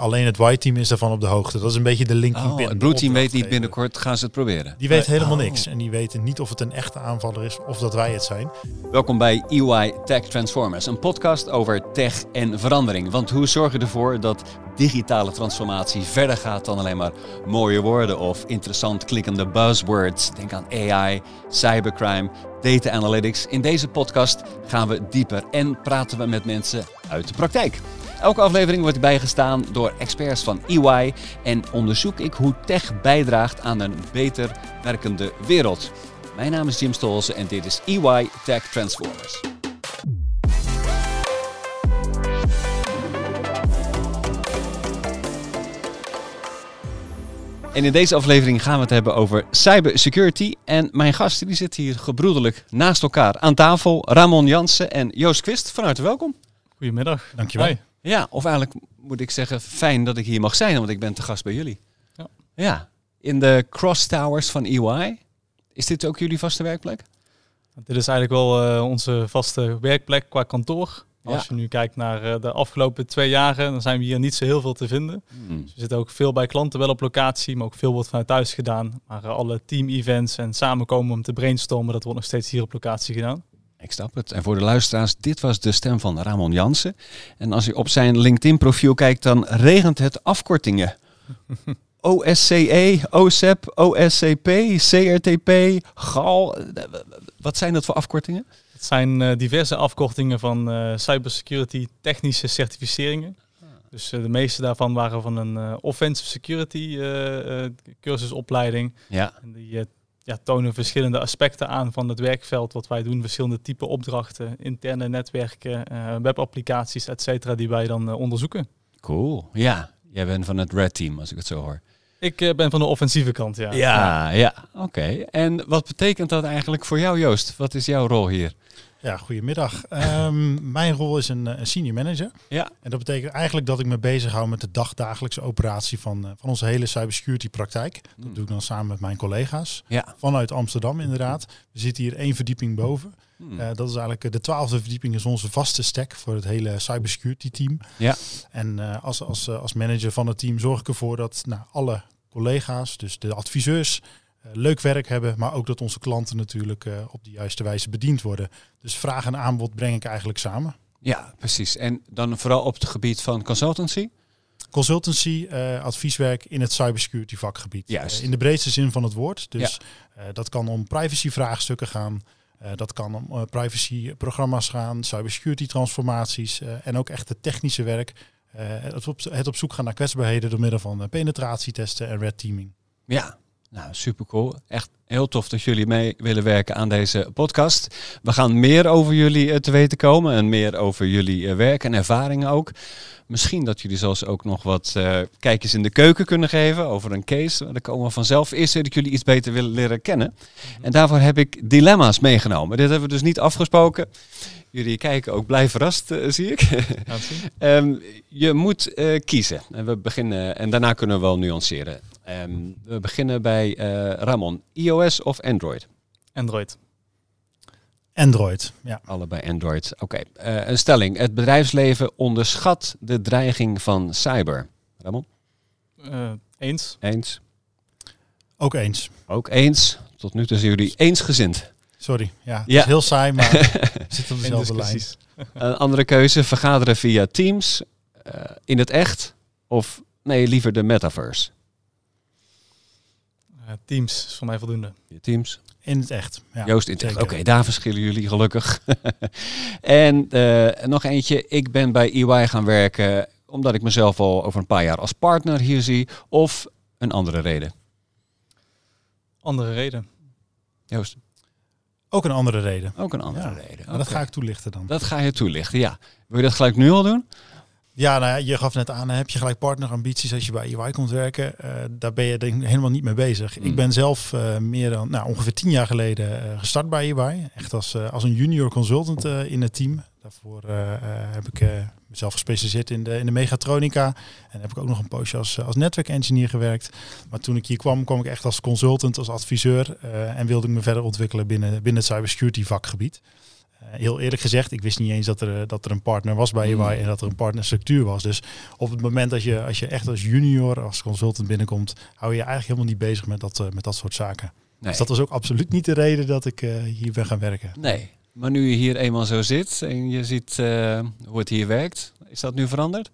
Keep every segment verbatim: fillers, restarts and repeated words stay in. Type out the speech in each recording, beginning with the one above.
Alleen het white team is daarvan op de hoogte. Dat is een beetje de linking oh, pin. Het blue team weet niet, binnenkort gaan ze het proberen. Die weet helemaal oh. niks. En die weten niet of het een echte aanvaller is of dat wij het zijn. Welkom bij E Y Tech Transformers. Een podcast over tech en verandering. Want hoe zorg je ervoor dat digitale transformatie verder gaat dan alleen maar mooie woorden of interessant klikkende buzzwords. Denk aan A I, cybercrime, data analytics. In deze podcast gaan we dieper en praten we met mensen uit de praktijk. Elke aflevering wordt bijgestaan door experts van E Y en onderzoek ik hoe tech bijdraagt aan een beter werkende wereld. Mijn naam is Jim Stolze en dit is E Y Tech Transformers. En in deze aflevering gaan we het hebben over cybersecurity. En mijn gasten die zitten hier gebroederlijk naast elkaar aan tafel. Ramon Jansen en Joost Quist, van harte welkom. Goedemiddag. Dankjewel. Hoi. Ja, of eigenlijk moet ik zeggen, fijn dat ik hier mag zijn, want ik ben te gast bij jullie. Ja. ja. In de Cross Towers van E Y. Is dit ook jullie vaste werkplek? Dit is eigenlijk wel uh, onze vaste werkplek qua kantoor. Ja. Als je nu kijkt naar uh, de afgelopen twee jaren, dan zijn we hier niet zo heel veel te vinden. Mm. Dus we zitten ook veel bij klanten wel op locatie, maar ook veel wordt vanuit thuis gedaan. Maar uh, alle team-events en samenkomen om te brainstormen, dat wordt nog steeds hier op locatie gedaan. Ik snap het. En voor de luisteraars, dit was de stem van Ramon Jansen. En als je op zijn LinkedIn-profiel kijkt, dan regent het afkortingen. O S C E, O S E P, O S C P, C R T P, G A L. Wat zijn dat voor afkortingen? Het zijn uh, diverse afkortingen van uh, cybersecurity technische certificeringen. Ah. Dus uh, de meeste daarvan waren van een uh, offensive security uh, uh, cursusopleiding. Ja. En die uh, Ja, tonen verschillende aspecten aan van het werkveld wat wij doen. Verschillende type opdrachten, interne netwerken, uh, webapplicaties, et cetera, die wij dan uh, onderzoeken. Cool, ja. Jij bent van het red team, als ik het zo hoor. Ik uh, ben van de offensieve kant, ja. Ja, ja. Oké. Okay. En wat betekent dat eigenlijk voor jou, Joost? Wat is jouw rol hier? Ja, goedemiddag. Um, mijn rol is een, een senior manager. Ja. En dat betekent eigenlijk dat ik me bezighoud met de dagdagelijkse operatie van, uh, van onze hele cybersecurity praktijk. Dat doe ik dan samen met mijn collega's. Ja. Vanuit Amsterdam inderdaad. We zitten hier één verdieping boven. Uh, dat is eigenlijk de twaalfde verdieping is onze vaste stack voor het hele cybersecurity team. Ja. En uh, als, als, als manager van het team zorg ik ervoor dat nou, alle collega's, dus de adviseurs, leuk werk hebben, maar ook dat onze klanten natuurlijk uh, op de juiste wijze bediend worden. Dus vraag en aanbod breng ik eigenlijk samen. Ja, precies. En dan vooral op het gebied van consultancy? Consultancy, uh, advieswerk in het cybersecurity vakgebied. Juist. Uh, in de breedste zin van het woord. Dus ja. uh, dat kan om privacyvraagstukken gaan. Uh, dat kan om uh, privacyprogramma's gaan, cybersecurity transformaties uh, en ook echt het technische werk. Uh, het, op, het op zoek gaan naar kwetsbaarheden door middel van uh, penetratietesten en red teaming. Ja. Nou, super cool. Echt heel tof dat jullie mee willen werken aan deze podcast. We gaan meer over jullie te weten komen en meer over jullie werk en ervaringen ook. Misschien dat jullie zelfs ook nog wat uh, kijkjes in de keuken kunnen geven over een case. Daar komen we vanzelf. Eerst dat ik jullie iets beter wil leren kennen. En daarvoor heb ik dilemma's meegenomen. Dit hebben we dus niet afgesproken. Jullie kijken ook blij verrast, uh, zie ik. um, je moet uh, kiezen. En we beginnen en daarna kunnen we wel nuanceren. Um, we beginnen bij uh, Ramon. iOS of Android? Android. Android, ja. Allebei Android. Oké. Okay. Uh, een stelling. Het bedrijfsleven onderschat de dreiging van cyber. Ramon? Uh, eens. Eens. Ook eens. Ook eens. Tot nu toe zijn jullie eensgezind. Sorry, ja. Het ja. is heel saai, maar zit op dezelfde lijn. Een andere keuze. Vergaderen via Teams. Uh, in het echt. Of nee, liever de metaverse. Teams is voor mij voldoende. Teams? In het echt. Ja, Joost in het echt. Oké, okay, daar verschillen jullie gelukkig. En uh, nog eentje. Ik ben bij E Y gaan werken omdat ik mezelf al over een paar jaar als partner hier zie. Of een andere reden? Andere reden. Joost? Ook een andere reden. Ook een andere ja, reden. Okay. Dat ga ik toelichten dan. Dat ga je toelichten, ja. Wil je dat gelijk nu al doen? Ja, nou ja, je gaf net aan, heb je gelijk partnerambities als je bij E Y komt werken? Uh, daar ben je denk ik helemaal niet mee bezig. Mm. Ik ben zelf uh, meer dan nou, ongeveer tien jaar geleden uh, gestart bij E Y. Echt als, uh, als een junior consultant uh, in het team. Daarvoor uh, uh, heb ik uh, mezelf gespecialiseerd in de, in de mechatronica. En heb ik ook nog een poosje als, als netwerkengineer gewerkt. Maar toen ik hier kwam, kwam ik echt als consultant, als adviseur. Uh, en wilde ik me verder ontwikkelen binnen, binnen het cybersecurity vakgebied. Uh, heel eerlijk gezegd, ik wist niet eens dat er, dat er een partner was bij E Y en dat er een partnerstructuur was. Dus op het moment dat je, als je echt als junior, als consultant binnenkomt, hou je je eigenlijk helemaal niet bezig met dat, uh, met dat soort zaken. Nee. Dus dat was ook absoluut niet de reden dat ik uh, hier ben gaan werken. Nee, maar nu je hier eenmaal zo zit en je ziet uh, hoe het hier werkt, is dat nu veranderd?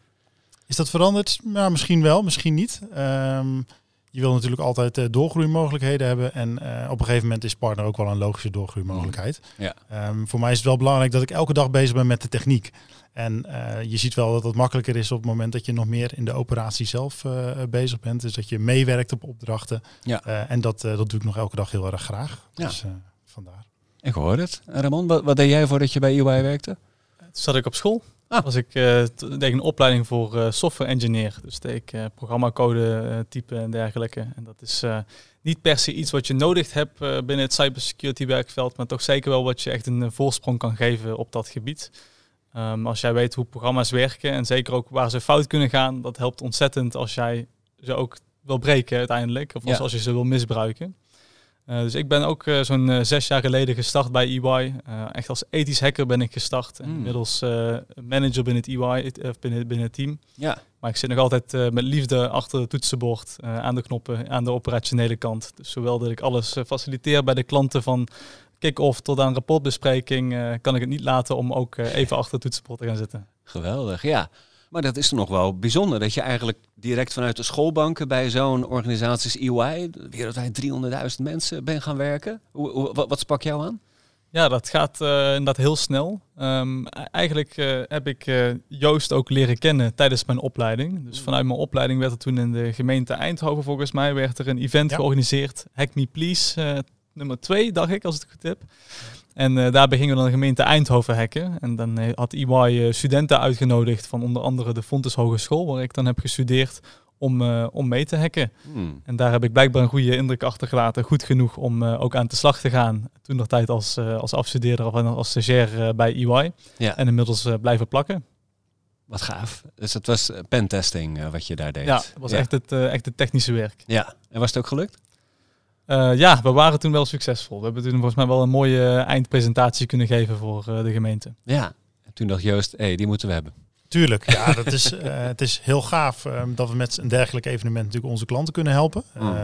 Is dat veranderd? Nou, misschien wel, misschien niet. Um, je wil natuurlijk altijd uh, doorgroeimogelijkheden hebben. En uh, op een gegeven moment is partner ook wel een logische doorgroeimogelijkheid. Ja. Um, voor mij is het wel belangrijk dat ik elke dag bezig ben met de techniek. En uh, je ziet wel dat het makkelijker is op het moment dat je nog meer in de operatie zelf uh, bezig bent. Dus dat je meewerkt op opdrachten. Ja. Uh, en dat, uh, dat doe ik nog elke dag heel erg graag. Ja. Dus uh, vandaar. Ik hoor het. En Ramon, wat, wat deed jij voordat je bij E Y werkte? Toen zat ik op school. Ah. Was ik, uh, deed ik een opleiding voor uh, software engineer. Dus deed ik uh, programmacode uh, typen en dergelijke. En dat is uh, niet per se iets wat je nodig hebt uh, binnen het cybersecurity werkveld. Maar toch zeker wel wat je echt een uh, voorsprong kan geven op dat gebied. Um, als jij weet hoe programma's werken en zeker ook waar ze fout kunnen gaan. Dat helpt ontzettend als jij ze ook wil breken uiteindelijk. Of als, ja. als je ze wil misbruiken. Uh, dus ik ben ook uh, zo'n uh, zes jaar geleden gestart bij E Y. Uh, echt als ethisch hacker ben ik gestart. Mm. En inmiddels uh, manager binnen het E Y, uh, binnen, binnen het team. Ja. Maar ik zit nog altijd uh, met liefde achter het toetsenbord, uh, aan de knoppen, aan de operationele kant. Dus zowel dat ik alles uh, faciliteer bij de klanten van kick-off tot aan rapportbespreking, uh, kan ik het niet laten om ook uh, even achter het toetsenbord te gaan zitten. Geweldig, ja. Maar dat is nog wel bijzonder, dat je eigenlijk direct vanuit de schoolbanken bij zo'n organisatie als E Y, wereldwijd driehonderdduizend mensen, bent gaan werken. Hoe, hoe, wat, wat sprak jou aan? Ja, dat gaat uh, inderdaad heel snel. Um, eigenlijk uh, heb ik uh, Joost ook leren kennen tijdens mijn opleiding. Dus vanuit mijn opleiding werd er toen in de gemeente Eindhoven, volgens mij, werd er een event ja. georganiseerd. Hack Me Please, uh, nummer twee, dacht ik, als ik het goed heb. En uh, daarbij gingen we dan de gemeente Eindhoven hacken. En dan uh, had E Y uh, studenten uitgenodigd van onder andere de Fontys Hogeschool, waar ik dan heb gestudeerd, om, uh, om mee te hacken. Hmm. En daar heb ik blijkbaar een goede indruk achtergelaten. Goed genoeg om uh, ook aan de slag te gaan. Toen nog tijd als, uh, als afstudeerder of als stagiair uh, bij E Y. Ja. En inmiddels uh, blijven plakken. Wat gaaf. Dus dat was pentesting uh, wat je daar deed. Ja, dat was ja. echt, het, uh, echt het technische werk. Ja. En was het ook gelukt? Uh, ja, we waren toen wel succesvol. We hebben toen volgens mij wel een mooie uh, eindpresentatie kunnen geven voor uh, de gemeente. Ja, en toen dacht Joost, hé, hey, die moeten we hebben. Tuurlijk, ja, dat is, uh, het is heel gaaf uh, dat we met een dergelijk evenement natuurlijk onze klanten kunnen helpen. Uh, oh.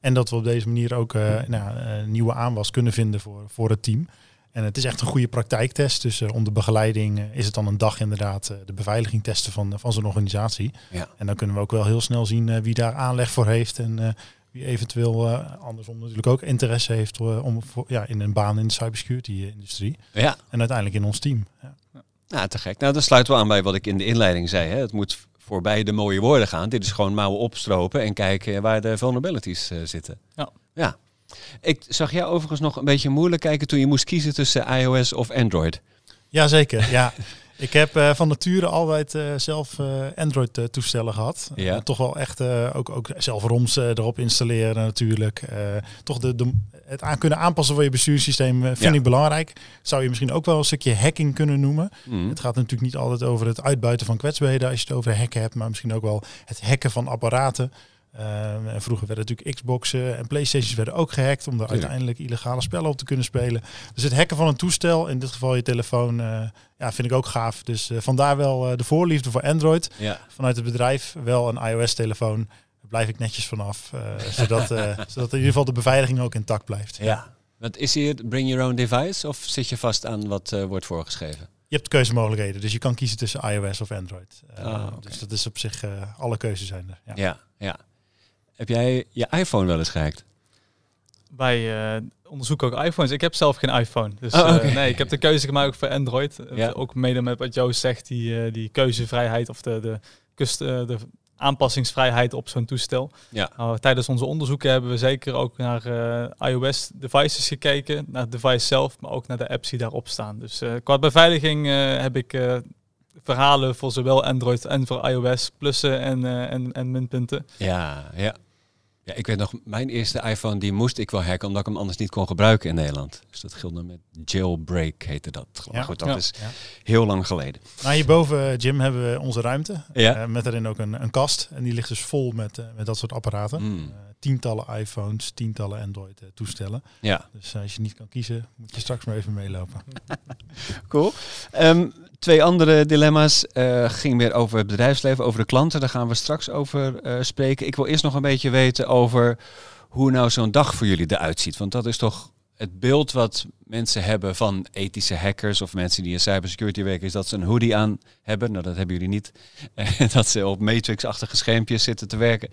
En dat we op deze manier ook uh, nou, uh, nieuwe aanwas kunnen vinden voor, voor het team. En het is echt een goede praktijktest. Dus uh, onder begeleiding uh, is het dan een dag inderdaad uh, de beveiliging testen van, uh, van zo'n organisatie. Ja. En dan kunnen we ook wel heel snel zien uh, wie daar aanleg voor heeft en uh, wie eventueel uh, andersom natuurlijk ook interesse heeft uh, om voor, ja, in een baan in de cybersecurity-industrie. Ja. En uiteindelijk in ons team. Ja, ja te gek. Nou, dan sluiten we aan bij wat ik in de inleiding zei. Hè. Het moet voorbij de mooie woorden gaan. Dit is gewoon mouwen opstropen en kijken waar de vulnerabilities uh, zitten. Ja. ja. Ik zag jou overigens nog een beetje moeilijk kijken toen je moest kiezen tussen iOS of Android. Jazeker, ja. Ik heb uh, van nature altijd uh, zelf uh, Android-toestellen uh, gehad. Ja. Uh, toch wel echt uh, ook, ook zelf ROMs uh, erop installeren natuurlijk. Uh, toch de, de, het aan kunnen aanpassen van je bestuurssysteem uh, vind ja. ik belangrijk. Zou je misschien ook wel een stukje hacking kunnen noemen. Mm. Het gaat natuurlijk niet altijd over het uitbuiten van kwetsbaarheden als je het over hacken hebt. Maar misschien ook wel het hacken van apparaten. Uh, en vroeger werden natuurlijk Xboxen en PlayStations werden ook gehackt om daar ja. uiteindelijk illegale spellen op te kunnen spelen. Dus het hacken van een toestel, in dit geval je telefoon, uh, ja, vind ik ook gaaf. Dus uh, vandaar wel uh, de voorliefde voor Android. Ja. Vanuit het bedrijf wel een iOS-telefoon. Daar blijf ik netjes vanaf. Uh, zodat, uh, zodat in ieder geval de beveiliging ook intact blijft. Ja. ja. Wat is hier bring your own device of zit je vast aan wat uh, wordt voorgeschreven? Je hebt keuzemogelijkheden, dus je kan kiezen tussen iOS of Android. Uh, oh, okay. Dus dat is op zich, uh, alle keuzes zijn er. Ja, ja. ja. Heb jij je iPhone wel eens gehackt? Wij uh, onderzoeken ook iPhones. Ik heb zelf geen iPhone. Dus oh, okay. uh, nee, ik heb de keuze gemaakt voor Android. Ja. Ook mede met wat Joost zegt, die, die keuzevrijheid of de, de, kust, de aanpassingsvrijheid op zo'n toestel. Ja. Uh, tijdens onze onderzoeken hebben we zeker ook naar uh, iOS-devices gekeken. Naar het device zelf, maar ook naar de apps die daarop staan. Dus uh, qua beveiliging uh, heb ik uh, verhalen voor zowel Android en voor iOS. Plussen en, uh, en, en minpunten. Ja, ja. Ja, ik weet nog, mijn eerste iPhone die moest ik wel hacken, omdat ik hem anders niet kon gebruiken in Nederland. Dus dat gilde met jailbreak, heette dat. Ja, goed, dat ja, is ja. heel lang geleden. Nou, hierboven, Jim, hebben we onze ruimte. Ja. Uh, met daarin ook een, een kast. En die ligt dus vol met, uh, met dat soort apparaten. Mm. Uh, tientallen iPhones, tientallen Android-toestellen. Ja. Dus als je niet kan kiezen, moet je straks maar even meelopen. Cool. Um, twee andere dilemma's uh, ging weer over het bedrijfsleven, over de klanten. Daar gaan we straks over uh, spreken. Ik wil eerst nog een beetje weten over hoe nou zo'n dag voor jullie eruit ziet. Want dat is toch het beeld wat mensen hebben van ethische hackers of mensen die in cybersecurity werken, is dat ze een hoodie aan hebben. Nou, dat hebben jullie niet. Dat ze op Matrix-achtige schermpjes zitten te werken.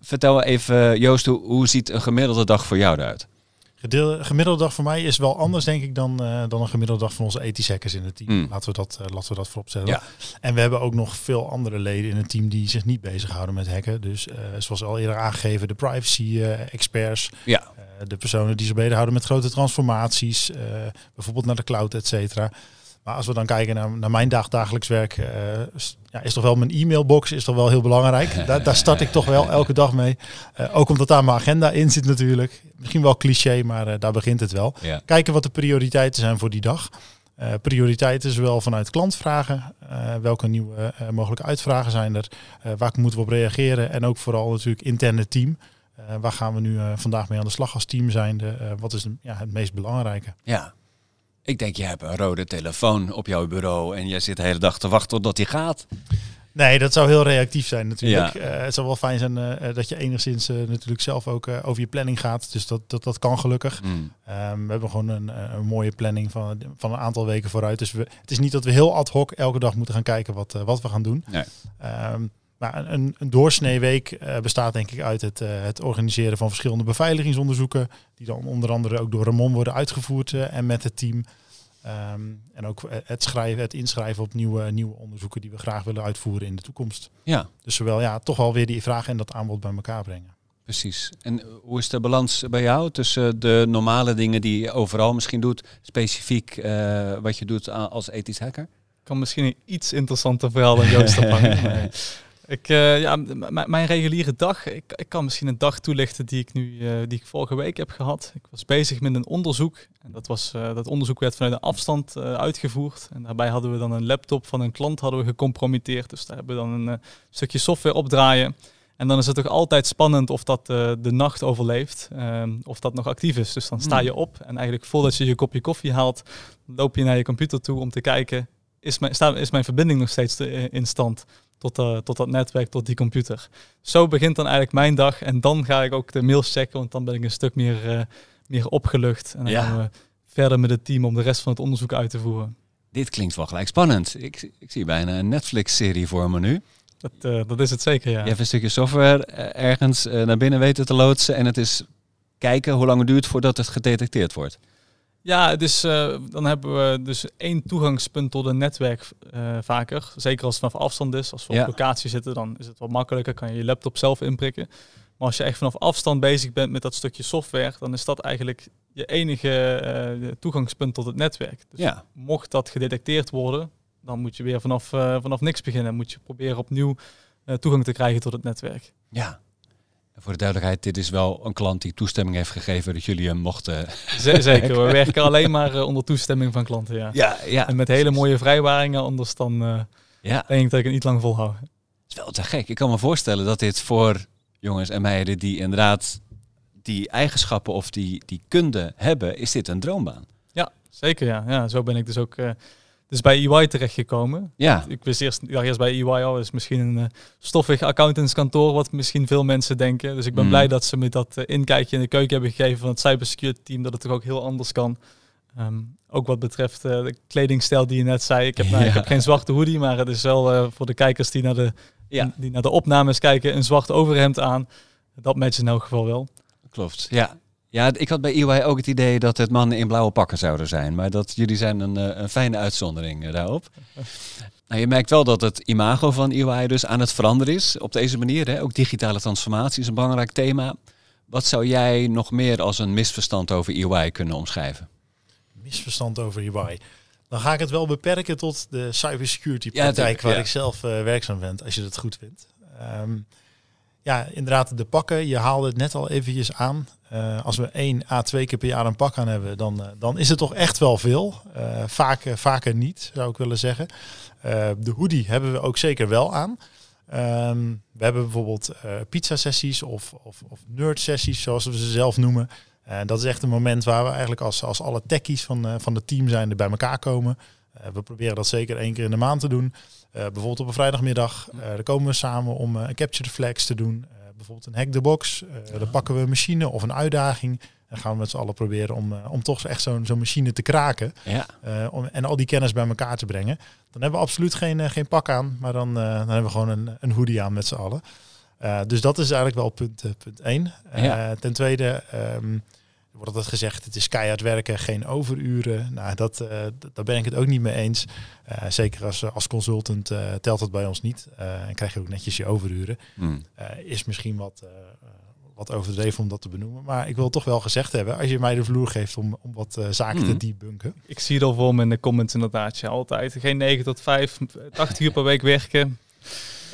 Vertel even, Joost, hoe, hoe ziet een gemiddelde dag voor jou eruit? Gedeel, gemiddelde dag voor mij is wel anders, denk ik, dan, uh, dan een gemiddelde dag van onze ethische hackers in het team. Mm. Laten we dat, uh, laten we dat voorop stellen. Ja. En we hebben ook nog veel andere leden in het team die zich niet bezighouden met hacken. Dus uh, zoals al eerder aangegeven, de privacy-experts. Uh, ja. uh, de personen die zich bezighouden met grote transformaties. Uh, bijvoorbeeld naar de cloud, et cetera. Maar als we dan kijken naar, naar mijn dag, dagelijks werk, uh, ja, is toch wel mijn e-mailbox is toch wel heel belangrijk. Daar, daar start ik toch wel elke dag mee. Uh, ook omdat daar mijn agenda in zit natuurlijk. Misschien wel cliché, maar uh, daar begint het wel. Ja. Kijken wat de prioriteiten zijn voor die dag. Uh, prioriteiten zowel vanuit klantvragen. Uh, welke nieuwe uh, mogelijke uitvragen zijn er? Uh, waar moeten we op reageren? En ook vooral natuurlijk interne team. Uh, waar gaan we nu uh, vandaag mee aan de slag als team zijnde? Uh, wat is de, ja, het meest belangrijke? Ja. Ik denk, je hebt een rode telefoon op jouw bureau en jij zit de hele dag te wachten totdat die gaat. Nee, dat zou heel reactief zijn natuurlijk. Ja. Uh, het zou wel fijn zijn uh, dat je enigszins uh, natuurlijk zelf ook uh, over je planning gaat. Dus dat, dat, dat kan gelukkig. Mm. Um, we hebben gewoon een, een mooie planning van, van een aantal weken vooruit. Dus we, het is niet dat we heel ad hoc elke dag moeten gaan kijken wat, uh, wat we gaan doen. Nee. Um, maar een, een doorsneeweek uh, bestaat denk ik uit het, uh, het organiseren van verschillende beveiligingsonderzoeken. Die dan onder andere ook door Ramon worden uitgevoerd uh, en met het team. Um, en ook het schrijven, het inschrijven op nieuwe, nieuwe onderzoeken die we graag willen uitvoeren in de toekomst. Ja. Dus zowel ja, toch wel weer die vraag en dat aanbod bij elkaar brengen. Precies. En hoe is de balans bij jou tussen de normale dingen die je overal misschien doet, specifiek uh, wat je doet als ethisch hacker? Ik kan misschien een iets interessanter verhaal dan Joost ophangen. Ik, uh, ja, m- mijn reguliere dag, ik, ik kan misschien een dag toelichten die ik nu uh, die ik vorige week heb gehad. Ik was bezig met een onderzoek. En dat, was, uh, dat onderzoek werd vanuit een afstand uh, uitgevoerd. En daarbij hadden we dan een laptop van een klant hadden we gecompromitteerd. Dus daar hebben we dan een uh, stukje software opdraaien. En dan is het toch altijd spannend of dat uh, de nacht overleeft, um, of dat nog actief is. Dus dan sta je op en eigenlijk voordat je je kopje koffie haalt, loop je naar je computer toe om te kijken, is mijn, sta, is mijn verbinding nog steeds te, in stand? Tot, uh, tot dat netwerk, tot die computer. Zo begint dan eigenlijk mijn dag. En dan ga ik ook de mails checken, want dan ben ik een stuk meer, uh, meer opgelucht. En dan ja. gaan we verder met het team om de rest van het onderzoek uit te voeren. Dit klinkt wel gelijk spannend. Ik, ik zie bijna een Netflix-serie voor me nu. Dat, uh, dat is het zeker, ja. Je hebt een stukje software uh, ergens uh, naar binnen weten te loodsen. En het is kijken hoe lang het duurt voordat het gedetecteerd wordt. Ja, dus uh, dan hebben we dus één toegangspunt tot een netwerk uh, vaker. Zeker als het vanaf afstand is. Als we ja. op locatie zitten, dan is het wat makkelijker. Kan je je laptop zelf inprikken. Maar als je echt vanaf afstand bezig bent met dat stukje software, dan is dat eigenlijk je enige uh, toegangspunt tot het netwerk. Dus ja. mocht dat gedetecteerd worden, dan moet je weer vanaf, uh, vanaf niks beginnen. Moet je proberen opnieuw uh, toegang te krijgen tot het netwerk. Ja. Voor de duidelijkheid, dit is wel een klant die toestemming heeft gegeven dat jullie hem mochten. Zeker, we werken alleen maar uh, onder toestemming van klanten, ja. ja, ja. En met hele mooie vrijwaringen, anders dan uh, ja. denk ik dat ik het niet lang volhoud. Het is wel te gek. Ik kan me voorstellen dat dit voor jongens en meiden die inderdaad die eigenschappen of die, die kunde hebben, is dit een droombaan. Ja, zeker ja. ja zo ben ik dus ook... Uh, Dus bij E Y terechtgekomen. Ja. Ik wist eerst, ja, eerst bij E Y al, is misschien een uh, stoffig accountantskantoor, wat misschien veel mensen denken. Dus ik ben mm. blij dat ze me dat uh, inkijkje in de keuken hebben gegeven van het cybersecurity team, dat het toch ook heel anders kan. Um, ook wat betreft uh, de kledingstijl die je net zei. Ik heb, nou, ja. ik heb geen zwarte hoodie, maar het is wel uh, voor de kijkers die naar de, ja. die naar de opnames kijken, een zwart overhemd aan. Dat matcht in elk geval wel. Klopt, ja. Ja, ik had bij E Y ook het idee dat het mannen in blauwe pakken zouden zijn. Maar dat jullie zijn een, een fijne uitzondering daarop. Nou, je merkt wel dat het imago van E Y dus aan het veranderen is. Op deze manier, hè? Ook digitale transformatie is een belangrijk thema. Wat zou jij nog meer als een misverstand over E Y kunnen omschrijven? Misverstand over E Y? Dan ga ik het wel beperken tot de cybersecurity praktijk ja, waar ja. ik zelf uh, werkzaam ben, als je dat goed vindt. Um, Ja, inderdaad, de pakken. Je haalde het net al eventjes aan. Uh, als we één à twee keer per jaar een pak aan hebben, dan, uh, dan is het toch echt wel veel. Uh, vaker, vaker niet, zou ik willen zeggen. Uh, de hoodie hebben we ook zeker wel aan. Um, we hebben bijvoorbeeld uh, pizza-sessies of, of, of nerd-sessies, zoals we ze zelf noemen. Uh, dat is echt een moment waar we eigenlijk als, als alle techies van, uh, van het team zijn er bij elkaar komen. Uh, we proberen dat zeker één keer in de maand te doen. Uh, bijvoorbeeld op een vrijdagmiddag. Uh, daar komen we samen om uh, een Capture the Flags te doen. Uh, bijvoorbeeld een Hack the Box. Uh, ja. Dan pakken we een machine of een uitdaging. En gaan we met z'n allen proberen om, uh, om toch echt zo'n zo'n machine te kraken. Ja. Uh, om, en al die kennis bij elkaar te brengen. Dan hebben we absoluut geen, uh, geen pak aan. Maar dan, uh, dan hebben we gewoon een, een hoodie aan met z'n allen. Uh, dus dat is eigenlijk wel punt, uh, punt één. Uh, ja. Ten tweede... Um, wordt altijd gezegd, het is keihard werken, geen overuren. Nou, dat, uh, d- daar ben ik het ook niet mee eens. Uh, zeker als, als consultant uh, telt dat bij ons niet. Uh, en krijg je ook netjes je overuren. Mm. Uh, is misschien wat, uh, wat overdreven om dat te benoemen. Maar ik wil toch wel gezegd hebben, als je mij de vloer geeft om, om wat uh, zaken mm. te debunken. Ik zie het al voor me in de comments inderdaad. Ja, altijd. Geen negen tot vijf, tachtig uur per week werken.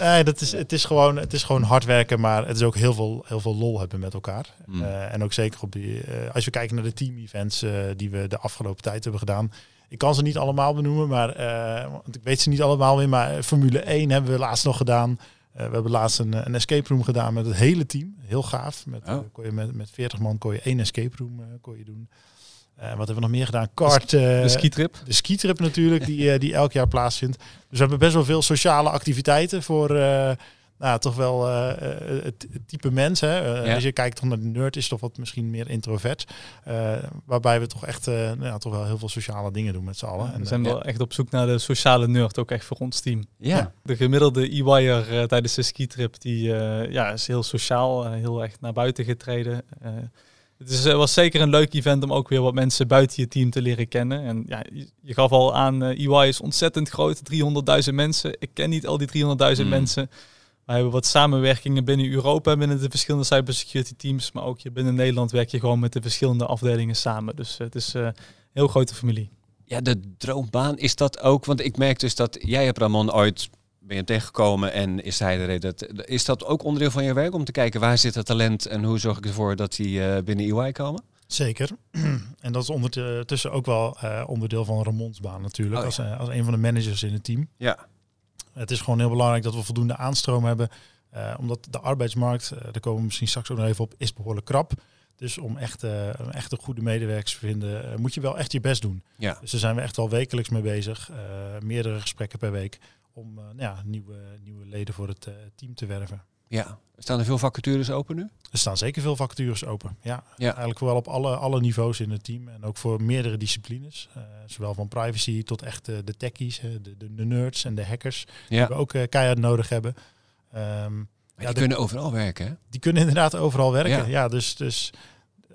Nee, dat is, het, is gewoon, het is gewoon hard werken, maar het is ook heel veel, heel veel lol hebben met elkaar. Mm. Uh, en ook zeker op die, uh, als we kijken naar de team-events uh, die we de afgelopen tijd hebben gedaan. Ik kan ze niet allemaal benoemen, maar uh, want ik weet ze niet allemaal meer. Maar Formule één hebben we laatst nog gedaan. Uh, we hebben laatst een, een escape room gedaan met het hele team. Heel gaaf. Met, oh. uh, kon je met, met veertig man kon je één escape room uh, kon je doen. Uh, wat hebben we nog meer gedaan? Kart, uh, de skitrip. De skitrip natuurlijk, die, uh, die elk jaar plaatsvindt. Dus we hebben best wel veel sociale activiteiten voor uh, nou, toch wel uh, het, het type mens. Hè? Uh, ja. Als je kijkt naar de nerd, is toch wat misschien meer introvert. Uh, waarbij we toch echt uh, nou, ja, toch wel heel veel sociale dingen doen met z'n allen. Ja, we zijn en, wel ja. echt op zoek naar de sociale nerd, ook echt voor ons team. Ja. Ja. De gemiddelde E Y'er uh, tijdens de skitrip, die uh, ja, is heel sociaal, uh, heel echt naar buiten getreden. Uh, Het is, was zeker een leuk event om ook weer wat mensen buiten je team te leren kennen. En ja, je gaf al aan, uh, E Y is ontzettend groot, driehonderdduizend mensen. Ik ken niet al die driehonderdduizend mm. mensen. We hebben wat samenwerkingen binnen Europa, binnen de verschillende cybersecurity teams. Maar ook je binnen Nederland werk je gewoon met de verschillende afdelingen samen. Dus uh, het is uh, een heel grote familie. Ja, de droombaan is dat ook. Want ik merk dus dat jij hebt Ramon ooit... Ben je hem tegengekomen en is hij de reden? Dat, is dat ook onderdeel van je werk om te kijken waar zit dat talent en hoe zorg ik ervoor dat die uh, binnen E Y komen? Zeker. En dat is ondertussen ook wel uh, onderdeel van Ramons baan natuurlijk, oh, als, ja. als een van de managers in het team. Ja. Het is gewoon heel belangrijk dat we voldoende aanstroom hebben, uh, omdat de arbeidsmarkt, uh, daar komen we misschien straks ook nog even op, is behoorlijk krap. Dus om echt, uh, om echt een goede medewerkers te vinden, uh, moet je wel echt je best doen. Ja. Dus daar zijn we echt wel wekelijks mee bezig, uh, meerdere gesprekken per week. Om uh, ja, nieuwe, nieuwe leden voor het uh, team te werven. Ja, staan er veel vacatures open nu? Er staan zeker veel vacatures open, ja. ja. Eigenlijk wel op alle, alle niveaus in het team. En ook voor meerdere disciplines. Uh, zowel van privacy tot echt uh, de techies, de, de, de nerds en de hackers. Ja. Die we ook uh, keihard nodig hebben. Um, maar ja, die de, kunnen overal werken, hè? Die kunnen inderdaad overal werken, ja. ja dus dus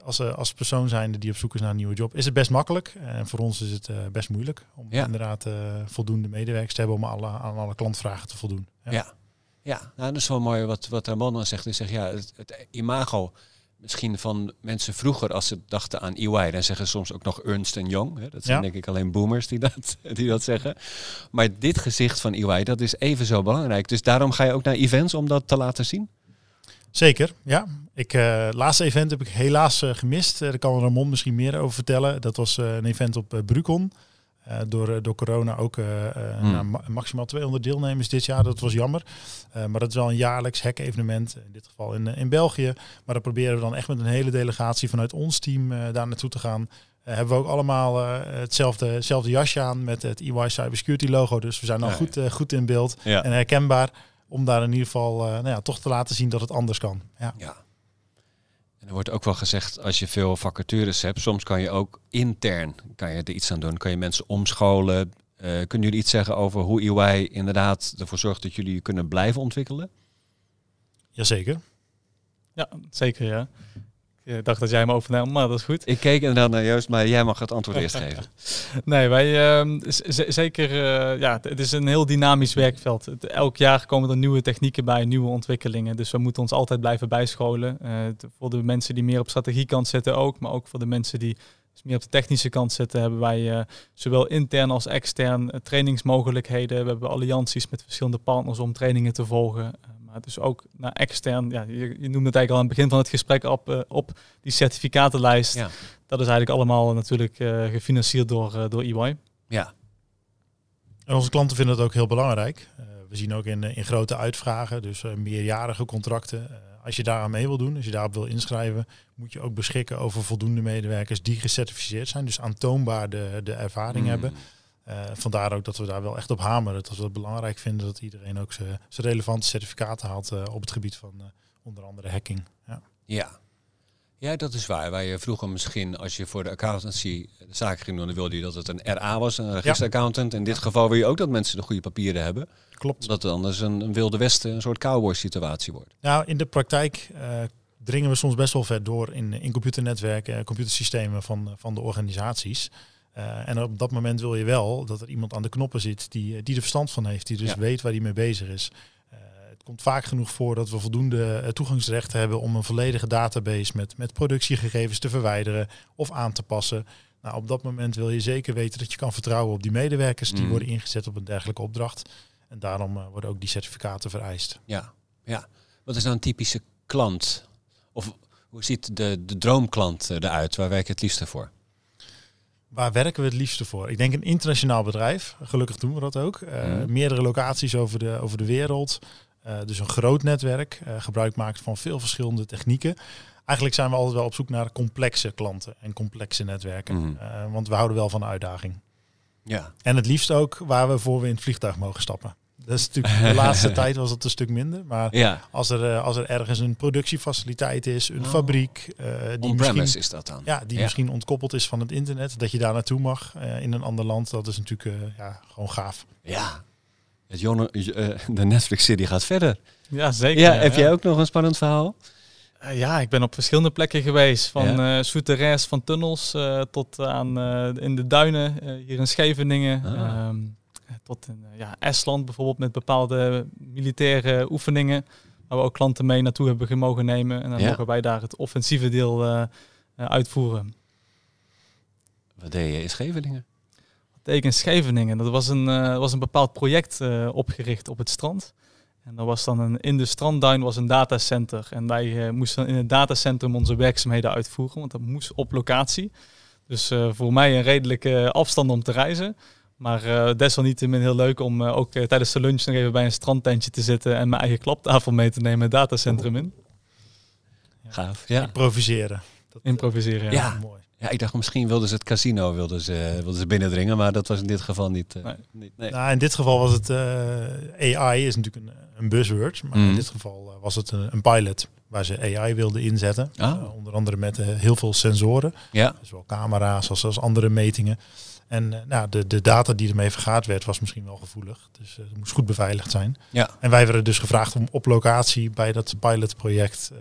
als, uh, als persoon zijnde die op zoek is naar een nieuwe job, is het best makkelijk. En voor ons is het uh, best moeilijk om ja. inderdaad uh, voldoende medewerkers te hebben om alle, aan alle klantvragen te voldoen. Ja, ja. ja. Nou, dat is wel mooi wat, wat Ramon dan zegt. Hij zegt ja, het, het imago misschien van mensen vroeger als ze dachten aan E Y, dan zeggen ze soms ook nog Ernst en Young. Hè? Dat zijn ja. denk ik alleen boomers die dat, die dat zeggen. Maar dit gezicht van E Y, dat is even zo belangrijk. Dus daarom ga je ook naar events om dat te laten zien? Zeker, ja. Ik, uh, laatste event heb ik helaas uh, gemist. Uh, daar kan Ramon misschien meer over vertellen. Dat was uh, een event op uh, Brucon. Uh, door, uh, door corona ook uh, hmm. nou, ma- maximaal tweehonderd deelnemers dit jaar. Dat was jammer. Uh, maar dat is wel een jaarlijks hack-evenement. In dit geval in, uh, in België. Maar dan proberen we dan echt met een hele delegatie vanuit ons team uh, daar naartoe te gaan. Uh, hebben we ook allemaal uh, hetzelfde, hetzelfde jasje aan met het E Y Cybersecurity logo. Dus we zijn al ja. goed, uh, goed in beeld ja. en herkenbaar. Om daar in ieder geval uh, nou ja, toch te laten zien dat het anders kan. Ja. ja. En er wordt ook wel gezegd, als je veel vacatures hebt, soms kan je ook intern kan je er iets aan doen. Kan je mensen omscholen. Uh, kunnen jullie iets zeggen over hoe E Y inderdaad ervoor zorgt dat jullie kunnen blijven ontwikkelen? Jazeker. Ja, zeker ja. Ik dacht dat jij me overnam, maar dat is goed. Ik keek inderdaad naar Joost, maar jij mag het antwoord eerst geven. Nee, wij uh, z- zeker, uh, ja, het is een heel dynamisch werkveld. Het, elk jaar komen er nieuwe technieken bij, nieuwe ontwikkelingen. Dus we moeten ons altijd blijven bijscholen. Uh, voor de mensen die meer op strategiekant zitten ook, maar ook voor de mensen die meer op de technische kant zitten, hebben wij uh, zowel intern als extern uh, trainingsmogelijkheden. We hebben allianties met verschillende partners om trainingen te volgen. Dus ook naar extern, ja, je, je noemde het eigenlijk al aan het begin van het gesprek op, uh, op die certificatenlijst. Ja. Dat is eigenlijk allemaal natuurlijk uh, gefinancierd door, uh, door E Y. Ja. En onze klanten vinden het ook heel belangrijk. Uh, we zien ook in, in grote uitvragen, dus uh, meerjarige contracten. Uh, als je daaraan mee wil doen, als je daarop wil inschrijven, moet je ook beschikken over voldoende medewerkers die gecertificeerd zijn. Dus aantoonbaar de, de ervaring mm. hebben. Uh, vandaar ook dat we daar wel echt op hameren. Dat we het belangrijk vinden dat iedereen ook zijn relevante certificaten haalt uh, op het gebied van uh, onder andere hacking. Ja. ja. Ja, dat is waar. Wij vroegen misschien, als je voor de accountancy de zaak ging doen, dan wilde je dat het een R A was, een registeraccountant. In dit geval wil je ook dat mensen de goede papieren hebben. Klopt. Dat het anders een, een wilde westen, een soort cowboy situatie wordt. Nou, in de praktijk uh, dringen we soms best wel ver door in, in computernetwerken, computersystemen van, van de organisaties. Uh, en op dat moment wil je wel dat er iemand aan de knoppen zit die, die er verstand van heeft, die dus ja. weet waar hij mee bezig is. Komt vaak genoeg voor dat we voldoende toegangsrechten hebben om een volledige database met, met productiegegevens te verwijderen of aan te passen. Nou, op dat moment wil je zeker weten dat je kan vertrouwen op die medewerkers die mm. worden ingezet op een dergelijke opdracht. En daarom uh, worden ook die certificaten vereist. Ja, ja. Wat is nou een typische klant? Of hoe ziet de, de droomklant eruit? Waar werk je het liefste voor? Waar werken we het liefste voor? Ik denk een internationaal bedrijf. Gelukkig doen we dat ook. Uh, mm. Meerdere locaties over de, over de wereld. Uh, dus een groot netwerk, uh, gebruik maakt van veel verschillende technieken. Eigenlijk zijn we altijd wel op zoek naar complexe klanten en complexe netwerken. Mm-hmm. Uh, want we houden wel van de uitdaging. Ja. En het liefst ook waar we voor we in het vliegtuig mogen stappen. Dat is natuurlijk, de laatste tijd was het een stuk minder. Maar ja. als, er, uh, als er ergens een productiefaciliteit is, een oh. fabriek. Uh, die on-premise is dat dan? Ja, die ja. misschien ontkoppeld is van het internet. Dat je daar naartoe mag uh, in een ander land. Dat is natuurlijk uh, ja, gewoon gaaf. Ja. Het jonge, uh, de Netflix-serie gaat verder. Ja, zeker. Ja, heb ja. jij ook nog een spannend verhaal? Uh, ja, ik ben op verschillende plekken geweest. Van ja. uh, souterrains, van tunnels uh, tot aan uh, in de duinen uh, hier in Scheveningen. Ah. Um, tot in uh, ja, Estland bijvoorbeeld met bepaalde militaire oefeningen. Waar we ook klanten mee naartoe hebben mogen nemen. En dan ja. mogen wij daar het offensieve deel uh, uh, uitvoeren. Wat deed je in Scheveningen? In Scheveningen. Dat was een, uh, was een bepaald project uh, opgericht op het strand. En er was dan een, in de strandduin was een datacenter. En wij uh, moesten in het datacentrum onze werkzaamheden uitvoeren, want dat moest op locatie. Dus uh, voor mij een redelijke afstand om te reizen. Maar uh, desalniettemin heel leuk om uh, ook uh, tijdens de lunch nog even bij een strandtentje te zitten en mijn eigen klaptafel mee te nemen het datacentrum in. Ja. Gaaf. Ja. Improviseren. Dat, Improviseren, ja. ja. Mooi. Ja, ik dacht misschien wilden ze het casino wilden ze, wilden ze binnendringen, maar dat was in dit geval niet. Uh, nee. niet nee. Nou, in dit geval was het, uh, A I is natuurlijk een, een buzzword, maar mm. in dit geval uh, was het een, een pilot waar ze A I wilden inzetten. Ah. Uh, onder andere met uh, heel veel sensoren, ja. zowel camera's als, als andere metingen. En uh, nou, de, de data die ermee vergaard werd was misschien wel gevoelig, dus uh, het moest goed beveiligd zijn. Ja. En wij werden dus gevraagd om op locatie bij dat pilotproject Uh,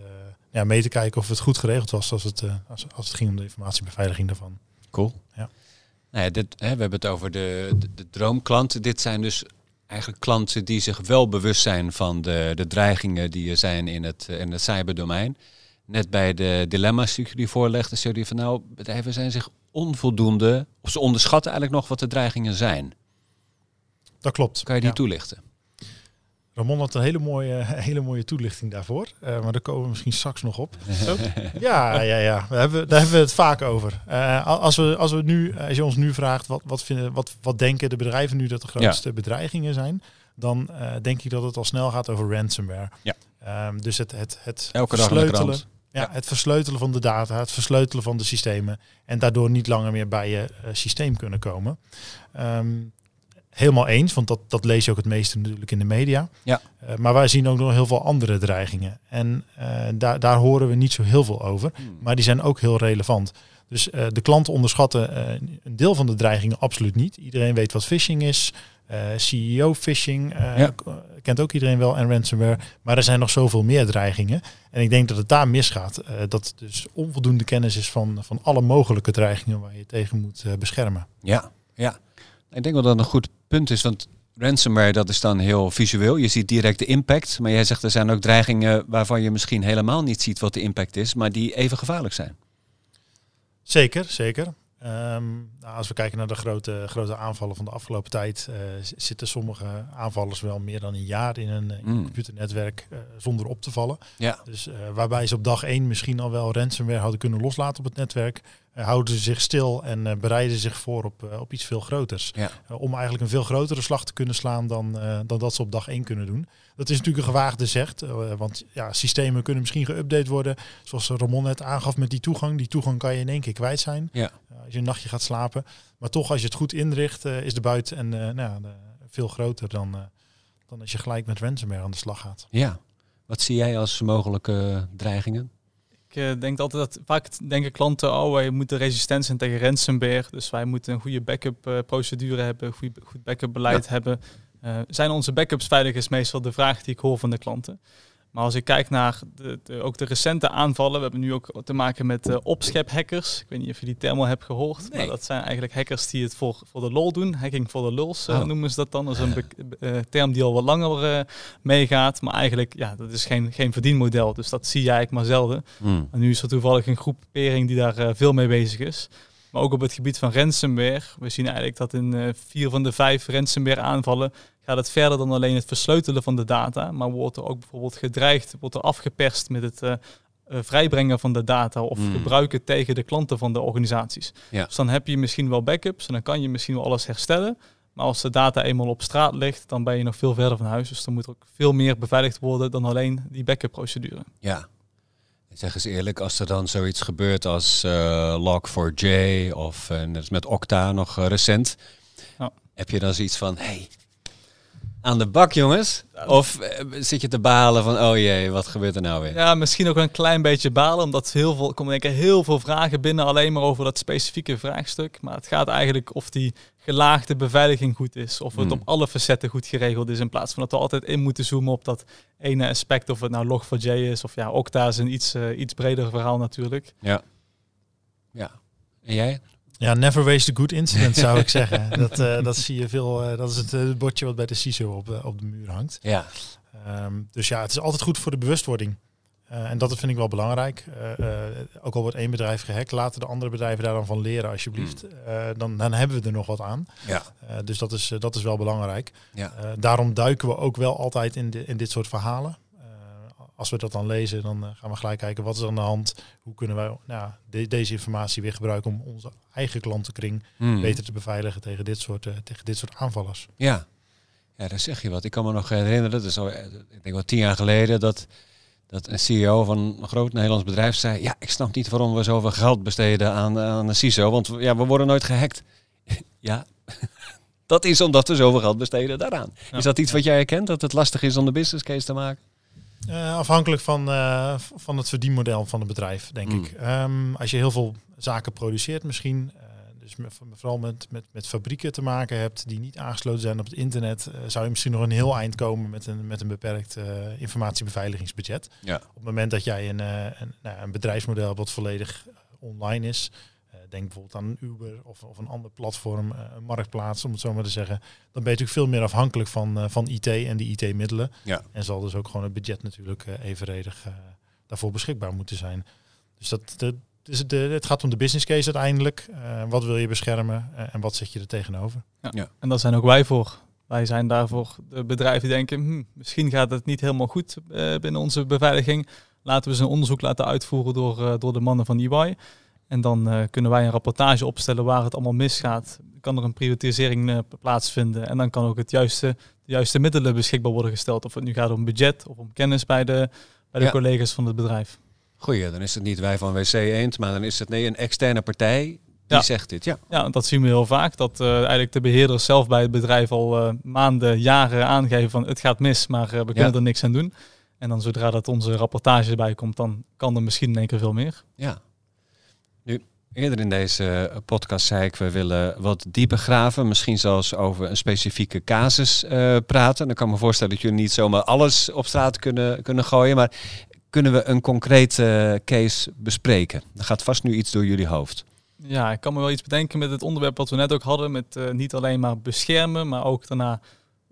Ja, mee te kijken of het goed geregeld was als het, uh, als, als het ging om de informatiebeveiliging daarvan. Cool. Ja. Nou ja, dit, hè, we hebben het over de, de, de droomklanten. Dit zijn dus eigenlijk klanten die zich wel bewust zijn van de, de dreigingen die er zijn in het, in het cyberdomein. Net bij de dilemma's die jullie voorlegden, zei jullie van nou, bedrijven zijn zich onvoldoende, of ze onderschatten eigenlijk nog wat de dreigingen zijn. Dat klopt. Kan je die ja. toelichten? Ramon had een hele mooie, hele mooie toelichting daarvoor. Uh, maar daar komen we misschien straks nog op. Zo? Ja, ja, ja. Daar hebben, we, daar hebben we het vaak over. Uh, als, we, als, we nu, als je ons nu vraagt, wat, wat, vinden, wat, wat denken de bedrijven nu dat de grootste ja. bedreigingen zijn? Dan uh, denk ik dat het al snel gaat over ransomware. Ja. Um, dus het, het, het Elke versleutelen. Ja, ja. Het versleutelen van de data, het versleutelen van de systemen. En daardoor niet langer meer bij je uh, systeem kunnen komen. Um, Helemaal eens, want dat, dat lees je ook het meeste natuurlijk in de media. Ja. Uh, maar wij zien ook nog heel veel andere dreigingen. En uh, daar, daar horen we niet zo heel veel over. Mm. Maar die zijn ook heel relevant. Dus uh, de klanten onderschatten uh, een deel van de dreigingen absoluut niet. Iedereen weet wat phishing is. Uh, C E O phishing uh, ja. kent ook iedereen wel en ransomware. Maar er zijn nog zoveel meer dreigingen. En ik denk dat het daar misgaat. Uh, dat dus onvoldoende kennis is van, van alle mogelijke dreigingen waar je tegen moet uh, beschermen. Ja, ja. Ik denk wel dat dat een goed punt is, want ransomware dat is dan heel visueel. Je ziet direct de impact, maar jij zegt er zijn ook dreigingen waarvan je misschien helemaal niet ziet wat de impact is, maar die even gevaarlijk zijn. Zeker, zeker. Um, nou, als we kijken naar de grote, grote aanvallen van de afgelopen tijd, uh, zitten sommige aanvallers wel meer dan een jaar in een, in een mm. computernetwerk uh, zonder op te vallen. Ja. Dus uh, waarbij ze op dag één misschien al wel ransomware hadden kunnen loslaten op het netwerk, uh, houden ze zich stil en uh, bereiden zich voor op, uh, op iets veel groters. Ja. Uh, om eigenlijk een veel grotere slag te kunnen slaan dan, uh, dan dat ze op dag één kunnen doen. Dat is natuurlijk een gewaagde zegt, uh, want ja, systemen kunnen misschien geüpdate worden. Zoals Ramon net aangaf met die toegang. Die toegang kan je in één keer kwijt zijn. Ja. Als je een nachtje gaat slapen. Maar toch, als je het goed inricht, uh, is de buit en, uh, nou ja, de, veel groter dan, uh, dan als je gelijk met ransomware aan de slag gaat. Ja, wat zie jij als mogelijke uh, dreigingen? Ik uh, denk altijd dat vaak denken klanten, oh, wij moeten resistent zijn tegen ransomware. Dus wij moeten een goede backup uh, procedure hebben, goed, goed backup beleid ja. hebben. Uh, zijn onze backups veilig is meestal de vraag die ik hoor van de klanten. Maar als ik kijk naar de, de, ook de recente aanvallen, we hebben nu ook te maken met uh, opschephackers. Ik weet niet of je die term al hebt gehoord, nee. maar dat zijn eigenlijk hackers die het voor, voor de lol doen. Hacking voor de lulz uh, oh. noemen ze dat dan. Dat is een be- uh, term die al wat langer uh, meegaat, maar eigenlijk, ja, dat is geen, geen verdienmodel. Dus dat zie je eigenlijk maar zelden. Mm. En nu is er toevallig een groepering die daar uh, veel mee bezig is. Maar ook op het gebied van ransomware. We zien eigenlijk dat in uh, vier van de vijf ransomware aanvallen gaat het verder dan alleen het versleutelen van de data. Maar wordt er ook bijvoorbeeld gedreigd, wordt er afgeperst met het uh, uh, vrijbrengen van de data of mm. gebruiken tegen de klanten van de organisaties. Ja. Dus dan heb je misschien wel backups en dan kan je misschien wel alles herstellen. Maar als de data eenmaal op straat ligt, dan ben je nog veel verder van huis. Dus dan moet er ook veel meer beveiligd worden dan alleen die backup procedure. Ja. Zeg eens eerlijk, als er dan zoiets gebeurt als uh, log four j of uh, net als met Okta nog uh, recent. Oh. Heb je dan zoiets van, hey, aan de bak jongens? Of uh, zit je te balen van, oh jee, wat gebeurt er nou weer? Ja, misschien ook een klein beetje balen. Omdat heel veel, komen denk ik heel veel vragen binnen alleen maar over dat specifieke vraagstuk. Maar het gaat eigenlijk of die gelaagde beveiliging goed is. Of het hmm. op alle facetten goed geregeld is. In plaats van dat we altijd in moeten zoomen op dat ene aspect. Of het nou log four j is of ja, Okta is een iets, uh, iets breder verhaal natuurlijk. Ja. Ja. En jij? Ja, never waste a good incident zou ik zeggen. Dat, uh, dat zie je veel. Uh, dat is het uh, bordje wat bij de C I S O op, uh, op de muur hangt. Ja. Um, dus ja, het is altijd goed voor de bewustwording. Uh, en dat vind ik wel belangrijk. Uh, uh, ook al wordt één bedrijf gehackt, laten de andere bedrijven daar dan van leren alsjeblieft. Uh, dan, dan hebben we er nog wat aan. Ja. Uh, dus dat is, uh, dat is wel belangrijk. Ja. Uh, daarom duiken we ook wel altijd in, de, in dit soort verhalen. Uh, als we dat dan lezen, dan uh, gaan we gelijk kijken wat is er aan de hand. Hoe kunnen wij nou, de, deze informatie weer gebruiken om onze eigen klantenkring mm. beter te beveiligen tegen dit soort, uh, tegen dit soort aanvallers. Ja. Ja, daar zeg je wat. Ik kan me nog herinneren, dat is al, ik denk wel tien jaar geleden, dat... dat een C E O van een groot Nederlands bedrijf zei... ja, ik snap niet waarom we zoveel geld besteden aan, aan de C I S O... want ja, we worden nooit gehackt. Ja, dat is omdat we zoveel geld besteden daaraan. Ja. Is dat iets wat jij herkent, dat het lastig is om de business case te maken? Uh, afhankelijk van, uh, van het verdienmodel van het bedrijf, denk mm. ik. Um, als je heel veel zaken produceert misschien... Uh, dus met, vooral met, met, met fabrieken te maken hebt... die niet aangesloten zijn op het internet... Uh, zou je misschien nog een heel eind komen... met een, met een beperkt uh, informatiebeveiligingsbudget. Ja. Op het moment dat jij een, uh, een, nou, een bedrijfsmodel hebt... wat volledig online is... Uh, denk bijvoorbeeld aan een Uber of, of een ander platform... Uh, een marktplaats, om het zo maar te zeggen... dan ben je natuurlijk veel meer afhankelijk van, uh, van I T en die I T-middelen. Ja. En zal dus ook gewoon het budget natuurlijk uh, evenredig... Uh, daarvoor beschikbaar moeten zijn. Dus dat... De, Dus de, het gaat om de business case uiteindelijk. Uh, wat wil je beschermen uh, en wat zet je er tegenover? Ja. Ja. En daar zijn ook wij voor. Wij zijn daarvoor de bedrijven die denken... Hm, misschien gaat het niet helemaal goed uh, binnen onze beveiliging. Laten we eens een onderzoek laten uitvoeren door, uh, door de mannen van E Y. En dan uh, kunnen wij een rapportage opstellen waar het allemaal misgaat. Kan er een prioritisering uh, plaatsvinden. En dan kan ook het juiste, de juiste middelen beschikbaar worden gesteld. Of het nu gaat om budget of om kennis bij de, bij de ja. collega's van het bedrijf. Goeie, dan is het niet wij van W C Eend, maar dan is het nee, een externe partij die ja. zegt dit. Ja. ja, dat zien we heel vaak. Dat uh, eigenlijk de beheerders zelf bij het bedrijf al uh, maanden, jaren aangeven van het gaat mis, maar uh, we kunnen ja. er niks aan doen. En dan zodra dat onze rapportage erbij komt, dan kan er misschien in één keer veel meer. Ja. Nu, eerder in deze podcast zei ik, we willen wat dieper graven. Misschien zelfs over een specifieke casus uh, praten. Dan kan ik me voorstellen dat jullie niet zomaar alles op straat kunnen, kunnen gooien, maar... Kunnen we een concrete case bespreken? Er gaat vast nu iets door jullie hoofd. Ja, ik kan me wel iets bedenken met het onderwerp wat we net ook hadden. Met uh, niet alleen maar beschermen, maar ook daarna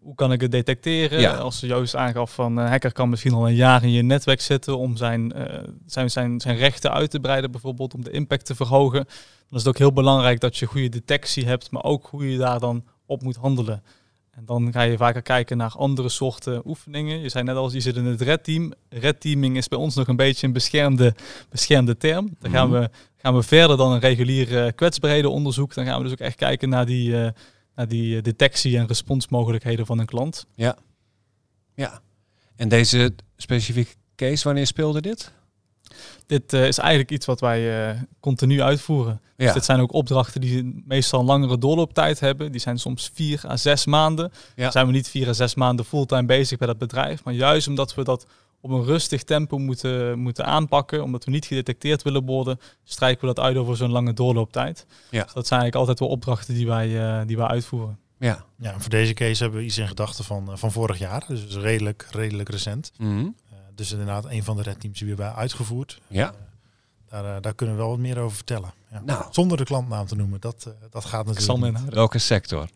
hoe kan ik het detecteren? Ja. Als Joost aangaf van een hacker kan misschien al een jaar in je netwerk zitten om zijn, uh, zijn, zijn, zijn rechten uit te breiden, bijvoorbeeld om de impact te verhogen. Dan is het ook heel belangrijk dat je goede detectie hebt, maar ook hoe je daar dan op moet handelen. En dan ga je vaker kijken naar andere soorten oefeningen. Je zei net al, je zit in het red team. Red teaming is bij ons nog een beetje een beschermde, beschermde term. Dan gaan we, gaan we verder dan een regulier kwetsbaarhedenonderzoek. Dan gaan we dus ook echt kijken naar die, uh, naar die detectie- en responsmogelijkheden van een klant. Ja. Ja. En deze specifieke case, wanneer speelde dit? Dit uh, is eigenlijk iets wat wij uh, continu uitvoeren. Ja. Dus dit zijn ook opdrachten die meestal een langere doorlooptijd hebben. Die zijn soms vier à zes maanden. Ja. Dan zijn we niet vier à zes maanden fulltime bezig bij dat bedrijf. Maar juist omdat we dat op een rustig tempo moeten, moeten aanpakken, omdat we niet gedetecteerd willen worden, strijken we dat uit over zo'n lange doorlooptijd. Ja. Dus dat zijn eigenlijk altijd wel opdrachten die wij, uh, die wij uitvoeren. Ja. Ja, en voor deze case hebben we iets in gedachten van, uh, van vorig jaar. Dus redelijk, redelijk recent. Mm-hmm. Dus inderdaad, een van de red teams hierbij uitgevoerd. Ja. Uh, daar, uh, daar kunnen we wel wat meer over vertellen. Ja. Nou. Zonder de klantnaam te noemen, dat, uh, dat gaat natuurlijk niet. Welke sector?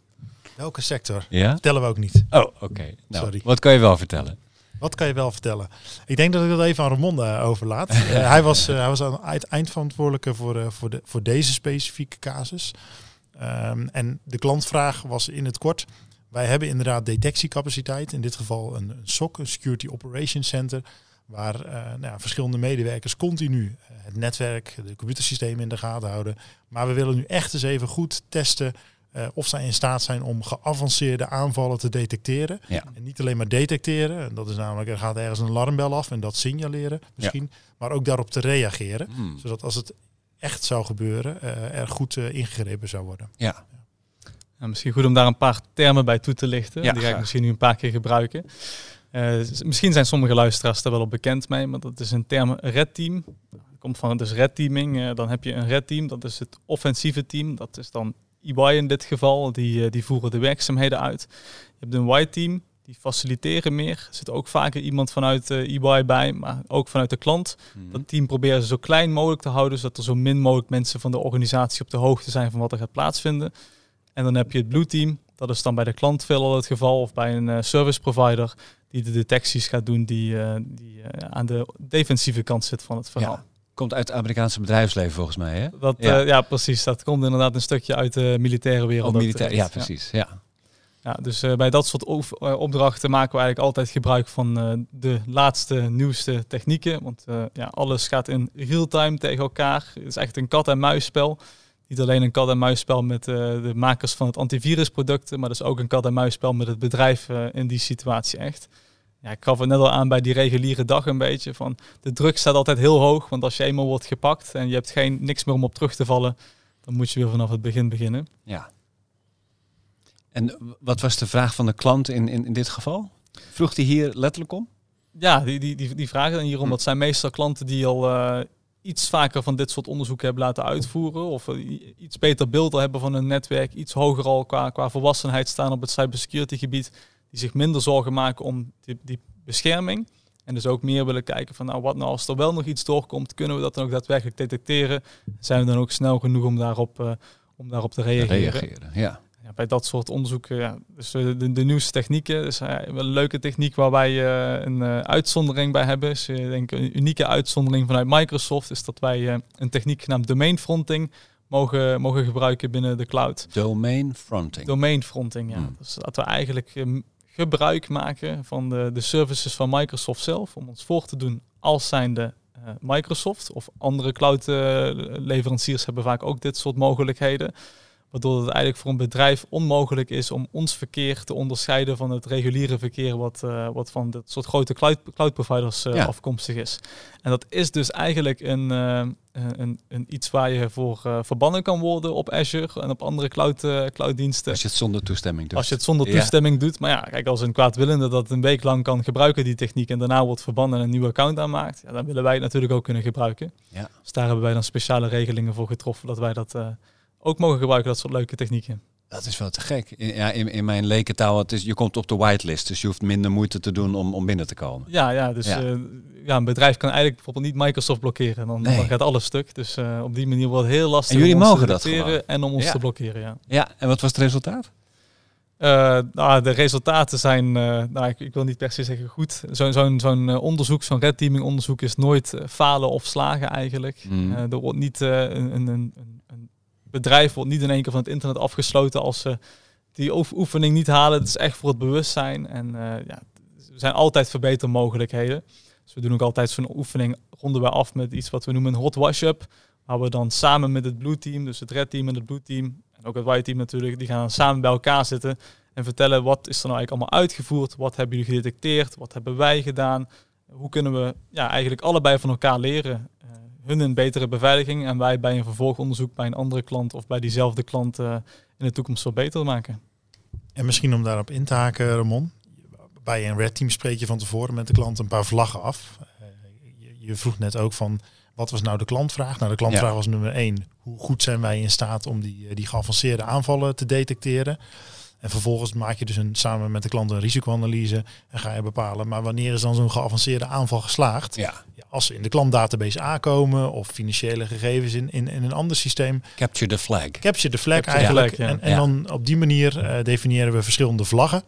Welke sector? Ja? Vertellen we ook niet. Oh, oké. Okay. Nou, wat kan je wel vertellen? Wat kan je wel vertellen? Ik denk dat ik dat even aan Ramon uh, overlaat. uh, hij, was, uh, hij was aan het eindverantwoordelijke voor, uh, voor, de, voor deze specifieke casus. Um, en de klantvraag was in het kort: wij hebben inderdaad detectiecapaciteit, in dit geval een S O C, een Security Operations Center, waar uh, nou ja, verschillende medewerkers continu het netwerk, de computersystemen in de gaten houden. Maar we willen nu echt eens even goed testen uh, of zij in staat zijn om geavanceerde aanvallen te detecteren. Ja. En niet alleen maar detecteren, dat is namelijk er gaat ergens een alarmbel af en dat signaleren misschien, ja. Maar ook daarop te reageren, hmm. zodat als het echt zou gebeuren, uh, er goed uh, ingegrepen zou worden. Ja. Nou, misschien goed om daar een paar termen bij toe te lichten. Ja, die ga ik misschien nu een paar keer gebruiken. Uh, misschien zijn sommige luisteraars daar wel op bekend mee, maar dat is een term red team. Dat komt van dus red teaming. Uh, dan heb je een red team, dat is het offensieve team. Dat is dan E Y in dit geval, die, uh, die voeren de werkzaamheden uit. Je hebt een white team, die faciliteren meer. Er zit ook vaker iemand vanuit uh, E Y bij, maar ook vanuit de klant. Mm-hmm. Dat team proberen ze zo klein mogelijk te houden, zodat er zo min mogelijk mensen van de organisatie op de hoogte zijn van wat er gaat plaatsvinden. En dan heb je het blue team, dat is dan bij de klant veelal het geval, of bij een uh, service provider die de detecties gaat doen die, uh, die uh, aan de defensieve kant zit van het verhaal. Ja, komt uit het Amerikaanse bedrijfsleven volgens mij, hè? Dat, ja. Uh, ja, precies. Dat komt inderdaad een stukje uit de militaire wereld. Oh, militair, ja, precies. Ja. Ja. Ja, dus uh, bij dat soort opdrachten maken we eigenlijk altijd gebruik van uh, de laatste, nieuwste technieken. Want uh, ja, alles gaat in real-time tegen elkaar. Het is echt een kat-en-muisspel. Niet alleen een kat-en-muisspel met uh, de makers van het antivirusproducten, maar dus ook een kat-en-muisspel met het bedrijf uh, in die situatie echt. Ja, ik gaf het net al aan bij die reguliere dag een beetje. Van de druk staat altijd heel hoog, want als je eenmaal wordt gepakt en je hebt geen, niks meer om op terug te vallen, dan moet je weer vanaf het begin beginnen. Ja. En wat was de vraag van de klant in, in, in dit geval? Vroeg die hier letterlijk om? Ja, die, die, die, die vragen dan hierom. Dat zijn meestal klanten die al Uh, iets vaker van dit soort onderzoek hebben laten uitvoeren, of iets beter beeld al hebben van hun netwerk, iets hoger al qua, qua volwassenheid staan op het cybersecurity gebied, die zich minder zorgen maken om die, die bescherming. En dus ook meer willen kijken van, nou, wat nou als er wel nog iets doorkomt, kunnen we dat dan ook daadwerkelijk detecteren? Zijn we dan ook snel genoeg om daarop, uh, om daarop te reageren? reageren ja. Ja, bij dat soort onderzoeken, ja, dus de, de nieuwste technieken, dus uh, een leuke techniek waar wij uh, een uh, uitzondering bij hebben. Dus uh, denk een unieke uitzondering vanuit Microsoft is dat wij uh, een techniek genaamd domain fronting mogen, mogen gebruiken binnen de cloud. Domain fronting. Domain fronting, ja. Hmm. Dus dat we eigenlijk um, gebruik maken van de, de services van Microsoft zelf om ons voor te doen als zijnde uh, Microsoft of andere cloud uh, leveranciers hebben vaak ook dit soort mogelijkheden. Waardoor het eigenlijk voor een bedrijf onmogelijk is om ons verkeer te onderscheiden van het reguliere verkeer wat, uh, wat van dat soort grote cloud, cloud providers uh, ja. afkomstig is. En dat is dus eigenlijk een, uh, een, een iets waar je voor uh, verbannen kan worden op Azure en op andere cloud, uh, clouddiensten. Als je het zonder toestemming doet. Als je het zonder toestemming ja. doet. Maar ja, kijk, als een kwaadwillende dat een week lang kan gebruiken die techniek en daarna wordt verbannen en een nieuwe account aanmaakt, ja, dan willen wij het natuurlijk ook kunnen gebruiken. Ja. Dus daar hebben wij dan speciale regelingen voor getroffen dat wij dat Uh, ook mogen gebruiken, dat soort leuke technieken. Dat is wel te gek. In, ja, in, in mijn lekentaal, het is, je komt op de whitelist, dus je hoeft minder moeite te doen om, om binnen te komen. Ja, ja dus ja. Uh, ja, een bedrijf kan eigenlijk bijvoorbeeld niet Microsoft blokkeren. Dan, nee. dan gaat alles stuk. Dus uh, op die manier wordt het heel lastig en jullie om mogen ons te blokkeren en om ons ja. te blokkeren. Ja. ja, en wat was het resultaat? Uh, nou, de resultaten zijn, uh, nou, ik, ik wil niet per se zeggen goed. Zo, zo'n, zo'n onderzoek, zo'n red teaming onderzoek is nooit falen of slagen eigenlijk. Mm. Uh, er wordt niet, uh, een, een, een, een bedrijf wordt niet in één keer van het internet afgesloten als ze die oefening niet halen. Het is echt voor het bewustzijn en uh, ja, er zijn altijd verbetermogelijkheden. Dus we doen ook altijd zo'n oefening, ronden we af met iets wat we noemen een hot wash-up. Waar we dan samen met het blue team, dus het red team en het blue team, en ook het white team natuurlijk, die gaan dan samen bij elkaar zitten en vertellen wat is er nou eigenlijk allemaal uitgevoerd, wat hebben jullie gedetecteerd, wat hebben wij gedaan, hoe kunnen we ja, eigenlijk allebei van elkaar leren. Uh, hun een betere beveiliging en wij bij een vervolgonderzoek bij een andere klant of bij diezelfde klant uh, in de toekomst wat beter maken. En misschien om daarop in te haken, Ramon, bij een red team spreek je van tevoren met de klant een paar vlaggen af. Uh, je, je vroeg net ook van, wat was nou de klantvraag? Nou, de klantvraag ja. was nummer één. Hoe goed zijn wij in staat om die, die geavanceerde aanvallen te detecteren? En vervolgens maak je dus een, samen met de klant een risicoanalyse en ga je bepalen, maar wanneer is dan zo'n geavanceerde aanval geslaagd? Ja. Ja, als ze in de klantdatabase A komen of financiële gegevens in, in, in een ander systeem. Capture the flag. Capture the flag Capture eigenlijk. The flag, ja. En, en ja. dan op die manier uh, definiëren we verschillende vlaggen.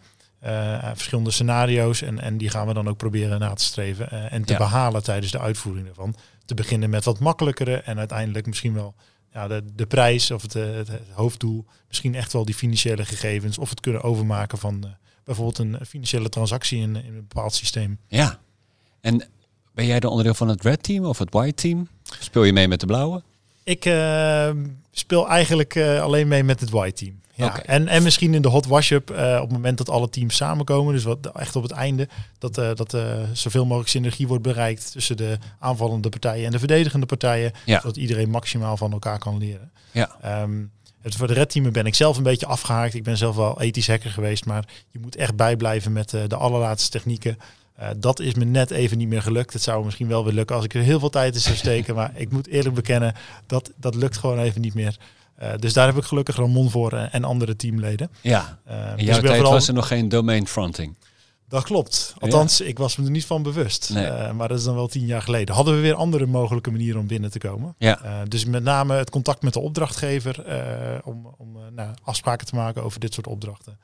Uh, verschillende scenario's en, en die gaan we dan ook proberen na te streven uh, en te ja. behalen tijdens de uitvoering ervan. Te beginnen met wat makkelijkere en uiteindelijk misschien wel ja, de, de prijs of het, het, het hoofddoel. Misschien echt wel die financiële gegevens of het kunnen overmaken van uh, bijvoorbeeld een financiële transactie in, in een bepaald systeem. Ja, en ben jij de onderdeel van het red team of het white team? Speel je mee met de blauwe? Ik uh, speel eigenlijk uh, alleen mee met het white team. Ja. Okay. En, en misschien in de hot wash-up uh, op het moment dat alle teams samenkomen. Dus wat echt op het einde dat, uh, dat uh, zoveel mogelijk synergie wordt bereikt tussen de aanvallende partijen en de verdedigende partijen. Ja. Zodat iedereen maximaal van elkaar kan leren. Ja. Um, het, voor de red teamen ben ik zelf een beetje afgehaakt. Ik ben zelf wel ethisch hacker geweest. Maar je moet echt bijblijven met uh, de allerlaatste technieken. Uh, dat is me net even niet meer gelukt. Het zou misschien wel weer lukken als ik er heel veel tijd in zou steken. Maar ik moet eerlijk bekennen, dat, dat lukt gewoon even niet meer. Uh, dus daar heb ik gelukkig Ramon voor uh, en andere teamleden. Ja, uh, in jouw dus tijd vooral... was er nog geen domain fronting. Dat klopt. Althans, ja. ik was me er niet van bewust. Nee. Uh, maar dat is dan wel tien jaar geleden. Hadden we weer andere mogelijke manieren om binnen te komen. Ja. Uh, dus met name het contact met de opdrachtgever uh, om, om uh, nou, afspraken te maken over dit soort opdrachten.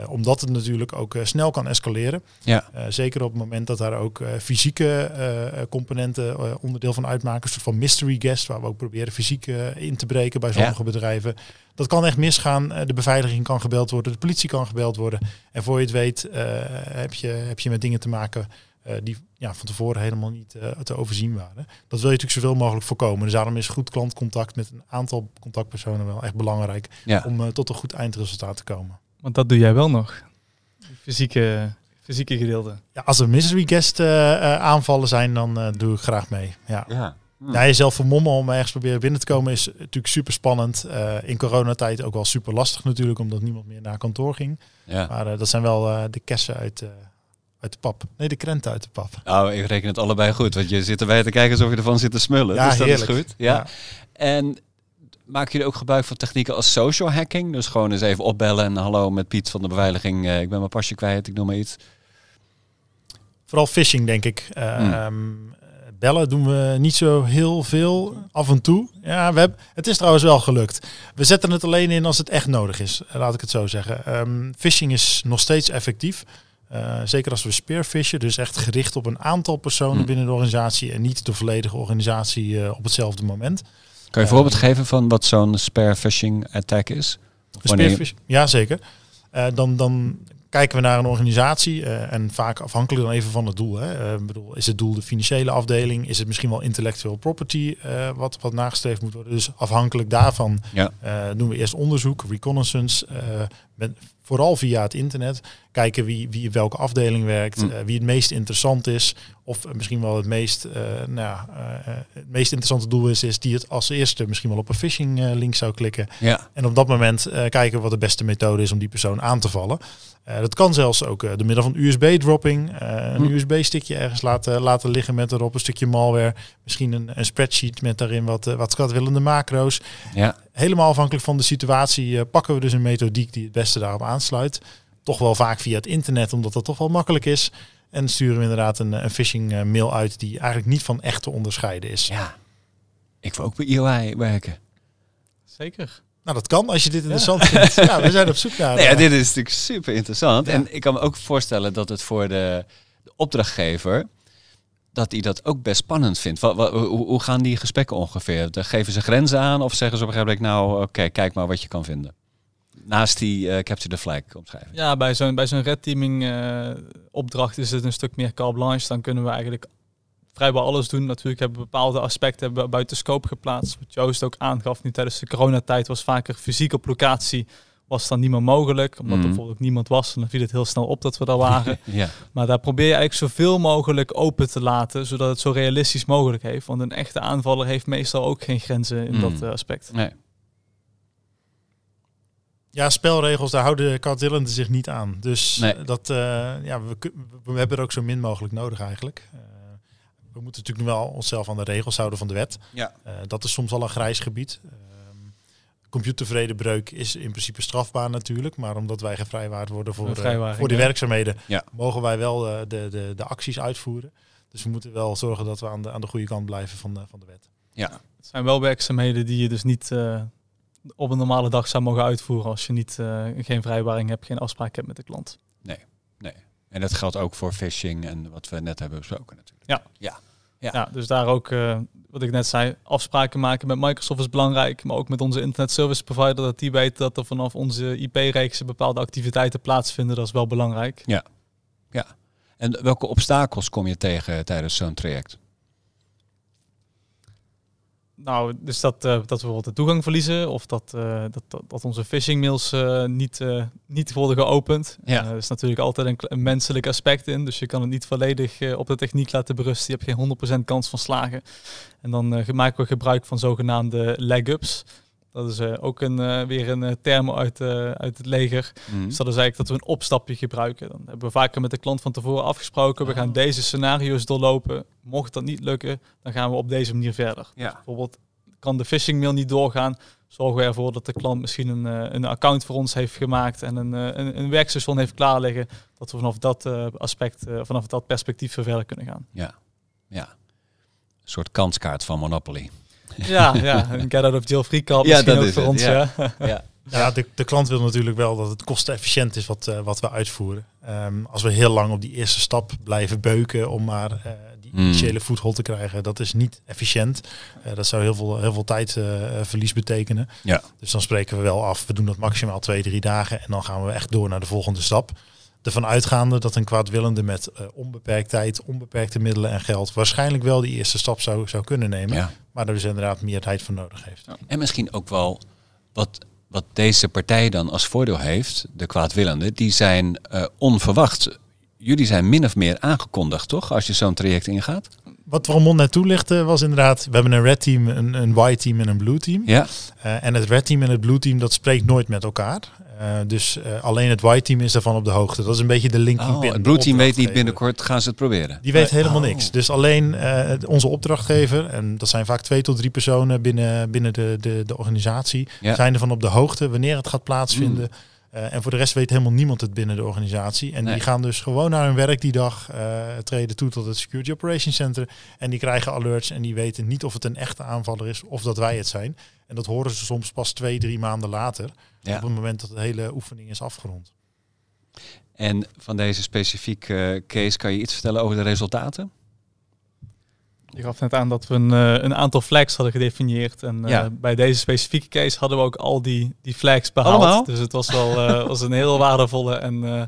Uh, omdat het natuurlijk ook uh, snel kan escaleren. Ja. Uh, zeker op het moment dat daar ook uh, fysieke uh, componenten uh, onderdeel van uitmaken. Een soort van mystery guest, waar we ook proberen fysiek uh, in te breken bij sommige ja. bedrijven. Dat kan echt misgaan. Uh, de beveiliging kan gebeld worden, de politie kan gebeld worden. En voor je het weet uh, heb je, heb je met dingen te maken uh, die ja, van tevoren helemaal niet uh, te overzien waren. Dat wil je natuurlijk zoveel mogelijk voorkomen. Dus daarom is goed klantcontact met een aantal contactpersonen wel echt belangrijk. Ja. Om uh, tot een goed eindresultaat te komen. Want dat doe jij wel nog, fysieke, fysieke gedeelte. Ja, als er mystery guest uh, uh, aanvallen zijn, dan uh, doe ik graag mee. Ja. Ja. Hm. Nou, jezelf vermommen om ergens proberen binnen te komen is natuurlijk super spannend. Uh, in coronatijd ook wel super lastig natuurlijk, omdat niemand meer naar kantoor ging. Ja. Maar uh, dat zijn wel uh, de kersen uit, uh, uit de pap. Nee, de krenten uit de pap. Nou, ik reken het allebei goed, want je zit erbij te kijken alsof je ervan zit te smullen. Ja, dus dat heerlijk. Is goed. Ja. Ja. En... Maken jullie ook gebruik van technieken als social hacking? Dus gewoon eens even opbellen en hallo met Piet van de beveiliging. Uh, ik ben mijn pasje kwijt, ik noem maar iets. Vooral phishing, denk ik. Uh, hmm. um, bellen doen we niet zo heel veel, af en toe. Ja, we hebben, het is trouwens wel gelukt. We zetten het alleen in als het echt nodig is, laat ik het zo zeggen. Um, phishing is nog steeds effectief. Uh, zeker als we spearfishen, dus echt gericht op een aantal personen hmm. binnen de organisatie en niet de volledige organisatie uh, op hetzelfde moment. Kan je een voorbeeld geven van wat zo'n spearfishing attack is? Spearfish, ja, zeker. Uh, dan, dan kijken we naar een organisatie uh, en vaak afhankelijk dan even van het doel. Hè. Uh, bedoel, is het doel de financiële afdeling? Is het misschien wel intellectual property uh, wat, wat nagestreefd moet worden? Dus afhankelijk daarvan ja. uh, doen we eerst onderzoek, reconnaissance. Uh, met, vooral via het internet. Kijken wie, wie welke afdeling werkt, mm. uh, wie het meest interessant is. Of misschien wel het meest, uh, nou ja, uh, het meest interessante doel is, is die het als eerste misschien wel op een phishing uh, link zou klikken. Ja. En op dat moment uh, kijken wat de beste methode is om die persoon aan te vallen. Uh, dat kan zelfs ook uh, door middel van U S B-dropping. Uh, een mm. U S B-stickje ergens laten, laten liggen met erop een stukje malware. Misschien een, een spreadsheet met daarin wat, uh, wat kwaadwillende macro's. Ja. Helemaal afhankelijk van de situatie uh, pakken we dus een methodiek die het beste daarop aansluit. Toch wel vaak via het internet, omdat dat toch wel makkelijk is. En sturen we inderdaad een, een phishing mail uit die eigenlijk niet van echt te onderscheiden is. Ja, ik wil ook bij E Y werken. Zeker. Nou, dat kan als je dit interessant ja. vindt. Ja, we zijn op zoek naar... Nee, ja, dit is natuurlijk super interessant. Ja. En ik kan me ook voorstellen dat het voor de, de opdrachtgever... dat die dat ook best spannend vindt. Wat, wat, hoe, hoe gaan die gesprekken ongeveer? Dan geven ze grenzen aan of zeggen ze op een gegeven moment... nou, oké, okay, kijk maar wat je kan vinden. Naast die uh, Capture the Flag omschrijving. Ja, bij zo'n bij zo'n red teaming uh, opdracht is het een stuk meer carte blanche. Dan kunnen we eigenlijk... vrijwel alles doen. Natuurlijk hebben we bepaalde aspecten hebben we buiten scope geplaatst. Wat Joost ook aangaf, nu tijdens de coronatijd was vaker fysiek op locatie, was dan niet meer mogelijk. Omdat mm. er bijvoorbeeld niemand was. En dan viel het heel snel op dat we daar waren. ja. Maar daar probeer je eigenlijk zoveel mogelijk open te laten, zodat het zo realistisch mogelijk heeft. Want een echte aanvaller heeft meestal ook geen grenzen in mm. dat aspect. Nee. Ja, spelregels, daar houden kartellenden zich niet aan. Dus nee. dat, uh, ja, we, we hebben er ook zo min mogelijk nodig eigenlijk. We moeten natuurlijk wel onszelf aan de regels houden van de wet. Ja. Uh, dat is soms al een grijs gebied. Uh, computervredebreuk is in principe strafbaar natuurlijk. Maar omdat wij gevrijwaard worden voor, uh, voor die werkzaamheden... Ja. mogen wij wel uh, de, de, de acties uitvoeren. Dus we moeten wel zorgen dat we aan de, aan de goede kant blijven van de, van de wet. Ja. Ja. Het zijn wel werkzaamheden die je dus niet uh, op een normale dag zou mogen uitvoeren... als je niet, uh, geen vrijwaring hebt, geen afspraak hebt met de klant. Nee, nee. En dat geldt ook voor phishing en wat we net hebben besproken natuurlijk. Ja, ja. ja. ja dus daar ook, uh, wat ik net zei, afspraken maken met Microsoft is belangrijk. Maar ook met onze internet service provider, dat die weet dat er vanaf onze I P-reeksen bepaalde activiteiten plaatsvinden. Dat is wel belangrijk. Ja, ja. En welke obstakels kom je tegen tijdens zo'n traject? Nou, dus dat, uh, dat we bijvoorbeeld de toegang verliezen of dat, uh, dat, dat, dat onze phishing mails uh, niet, uh, niet worden geopend. Ja. Uh, er is natuurlijk altijd een, een menselijk aspect in, dus je kan het niet volledig uh, op de techniek laten berusten. Je hebt geen honderd procent kans van slagen. En dan uh, maken we gebruik van zogenaamde leg-ups. Dat is uh, ook een, uh, weer een uh, term uit, uh, uit het leger. Mm. Dus dat is eigenlijk dat we een opstapje gebruiken. Dan hebben we vaker met de klant van tevoren afgesproken. Oh. We gaan deze scenario's doorlopen. Mocht dat niet lukken, dan gaan we op deze manier verder. Ja. Dus bijvoorbeeld kan de phishing mail niet doorgaan. Zorgen we ervoor dat de klant misschien een, uh, een account voor ons heeft gemaakt. En een, uh, een, een werkstation heeft klaarleggen. Dat we vanaf dat uh, aspect, uh, vanaf dat perspectief verder kunnen gaan. Ja, ja. Een soort kanskaart van Monopoly. Ja, ja, een get out of jail free card misschien ja, ook voor het. ons. Ja, ja. ja. ja de, de klant wil natuurlijk wel dat het kostenefficiënt is wat, uh, wat we uitvoeren. Um, als we heel lang op die eerste stap blijven beuken om maar uh, die initiële foothold te krijgen, dat is niet efficiënt. Uh, dat zou heel veel, heel veel tijd uh, verlies betekenen. Ja. Dus dan spreken we wel af, we doen dat maximaal twee, drie dagen en dan gaan we echt door naar de volgende stap. Ervan uitgaande dat een kwaadwillende met uh, onbeperkt tijd, onbeperkte middelen en geld waarschijnlijk wel die eerste stap zou, zou kunnen nemen. Ja. Maar er dus inderdaad meer tijd voor nodig heeft. Ja. En misschien ook wel wat, wat deze partij dan als voordeel heeft, de kwaadwillenden, die zijn uh, onverwacht. Jullie zijn min of meer aangekondigd, toch? Als je zo'n traject ingaat. Wat Ramon net toelichtte was inderdaad, we hebben een red team, een, een white team en een blue team. Ja. Uh, en het red team en het blue team, dat spreekt nooit met elkaar. Uh, dus uh, alleen het white team is daarvan op de hoogte. Dat is een beetje de linking oh, pin. Het blue team weet niet binnenkort, gaan ze het proberen? Die weet helemaal oh. niks. Dus alleen uh, onze opdrachtgever, en dat zijn vaak twee tot drie personen binnen, binnen de, de, de organisatie, ja. zijn ervan op de hoogte wanneer het gaat plaatsvinden. Mm. Uh, en voor de rest weet helemaal niemand het binnen de organisatie. En nee. die gaan dus gewoon naar hun werk die dag, uh, treden toe tot het Security Operations Center. En die krijgen alerts en die weten niet of het een echte aanvaller is of dat wij het zijn. En dat horen ze soms pas twee, drie maanden later. Ja. Op het moment dat de hele oefening is afgerond. En van deze specifieke case kan je iets vertellen over de resultaten? Je gaf net aan dat we een, uh, een aantal flags hadden gedefinieerd. En uh, ja. bij deze specifieke case hadden we ook al die, die flags behaald. Allemaal? Dus het was wel uh, was een heel waardevolle en uh,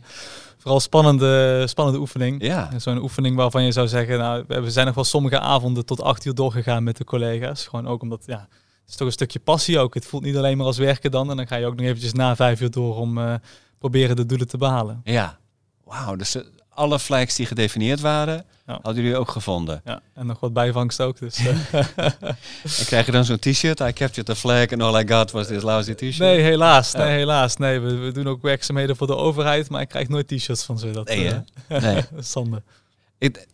vooral spannende, spannende oefening. Ja. Zo'n oefening waarvan je zou zeggen, nou, we zijn nog wel sommige avonden tot acht uur doorgegaan met de collega's. Gewoon ook omdat, ja, het is toch een stukje passie ook. Het voelt niet alleen maar als werken dan. En dan ga je ook nog eventjes na vijf uur door om uh, proberen de doelen te behalen. Ja, wauw, dus... Uh, alle flags die gedefinieerd waren, ja. hadden jullie ook gevonden. Ja, en nog wat bijvangst ook. Dus, uh. en krijg je dan zo'n t-shirt? I captured the flag and all I got was this lousy t-shirt. Nee, helaas. Nee, ja. helaas. Nee, we, we doen ook werkzaamheden voor de overheid, maar ik krijg nooit t-shirts van ze. Dat, nee, uh, nee. Zonde.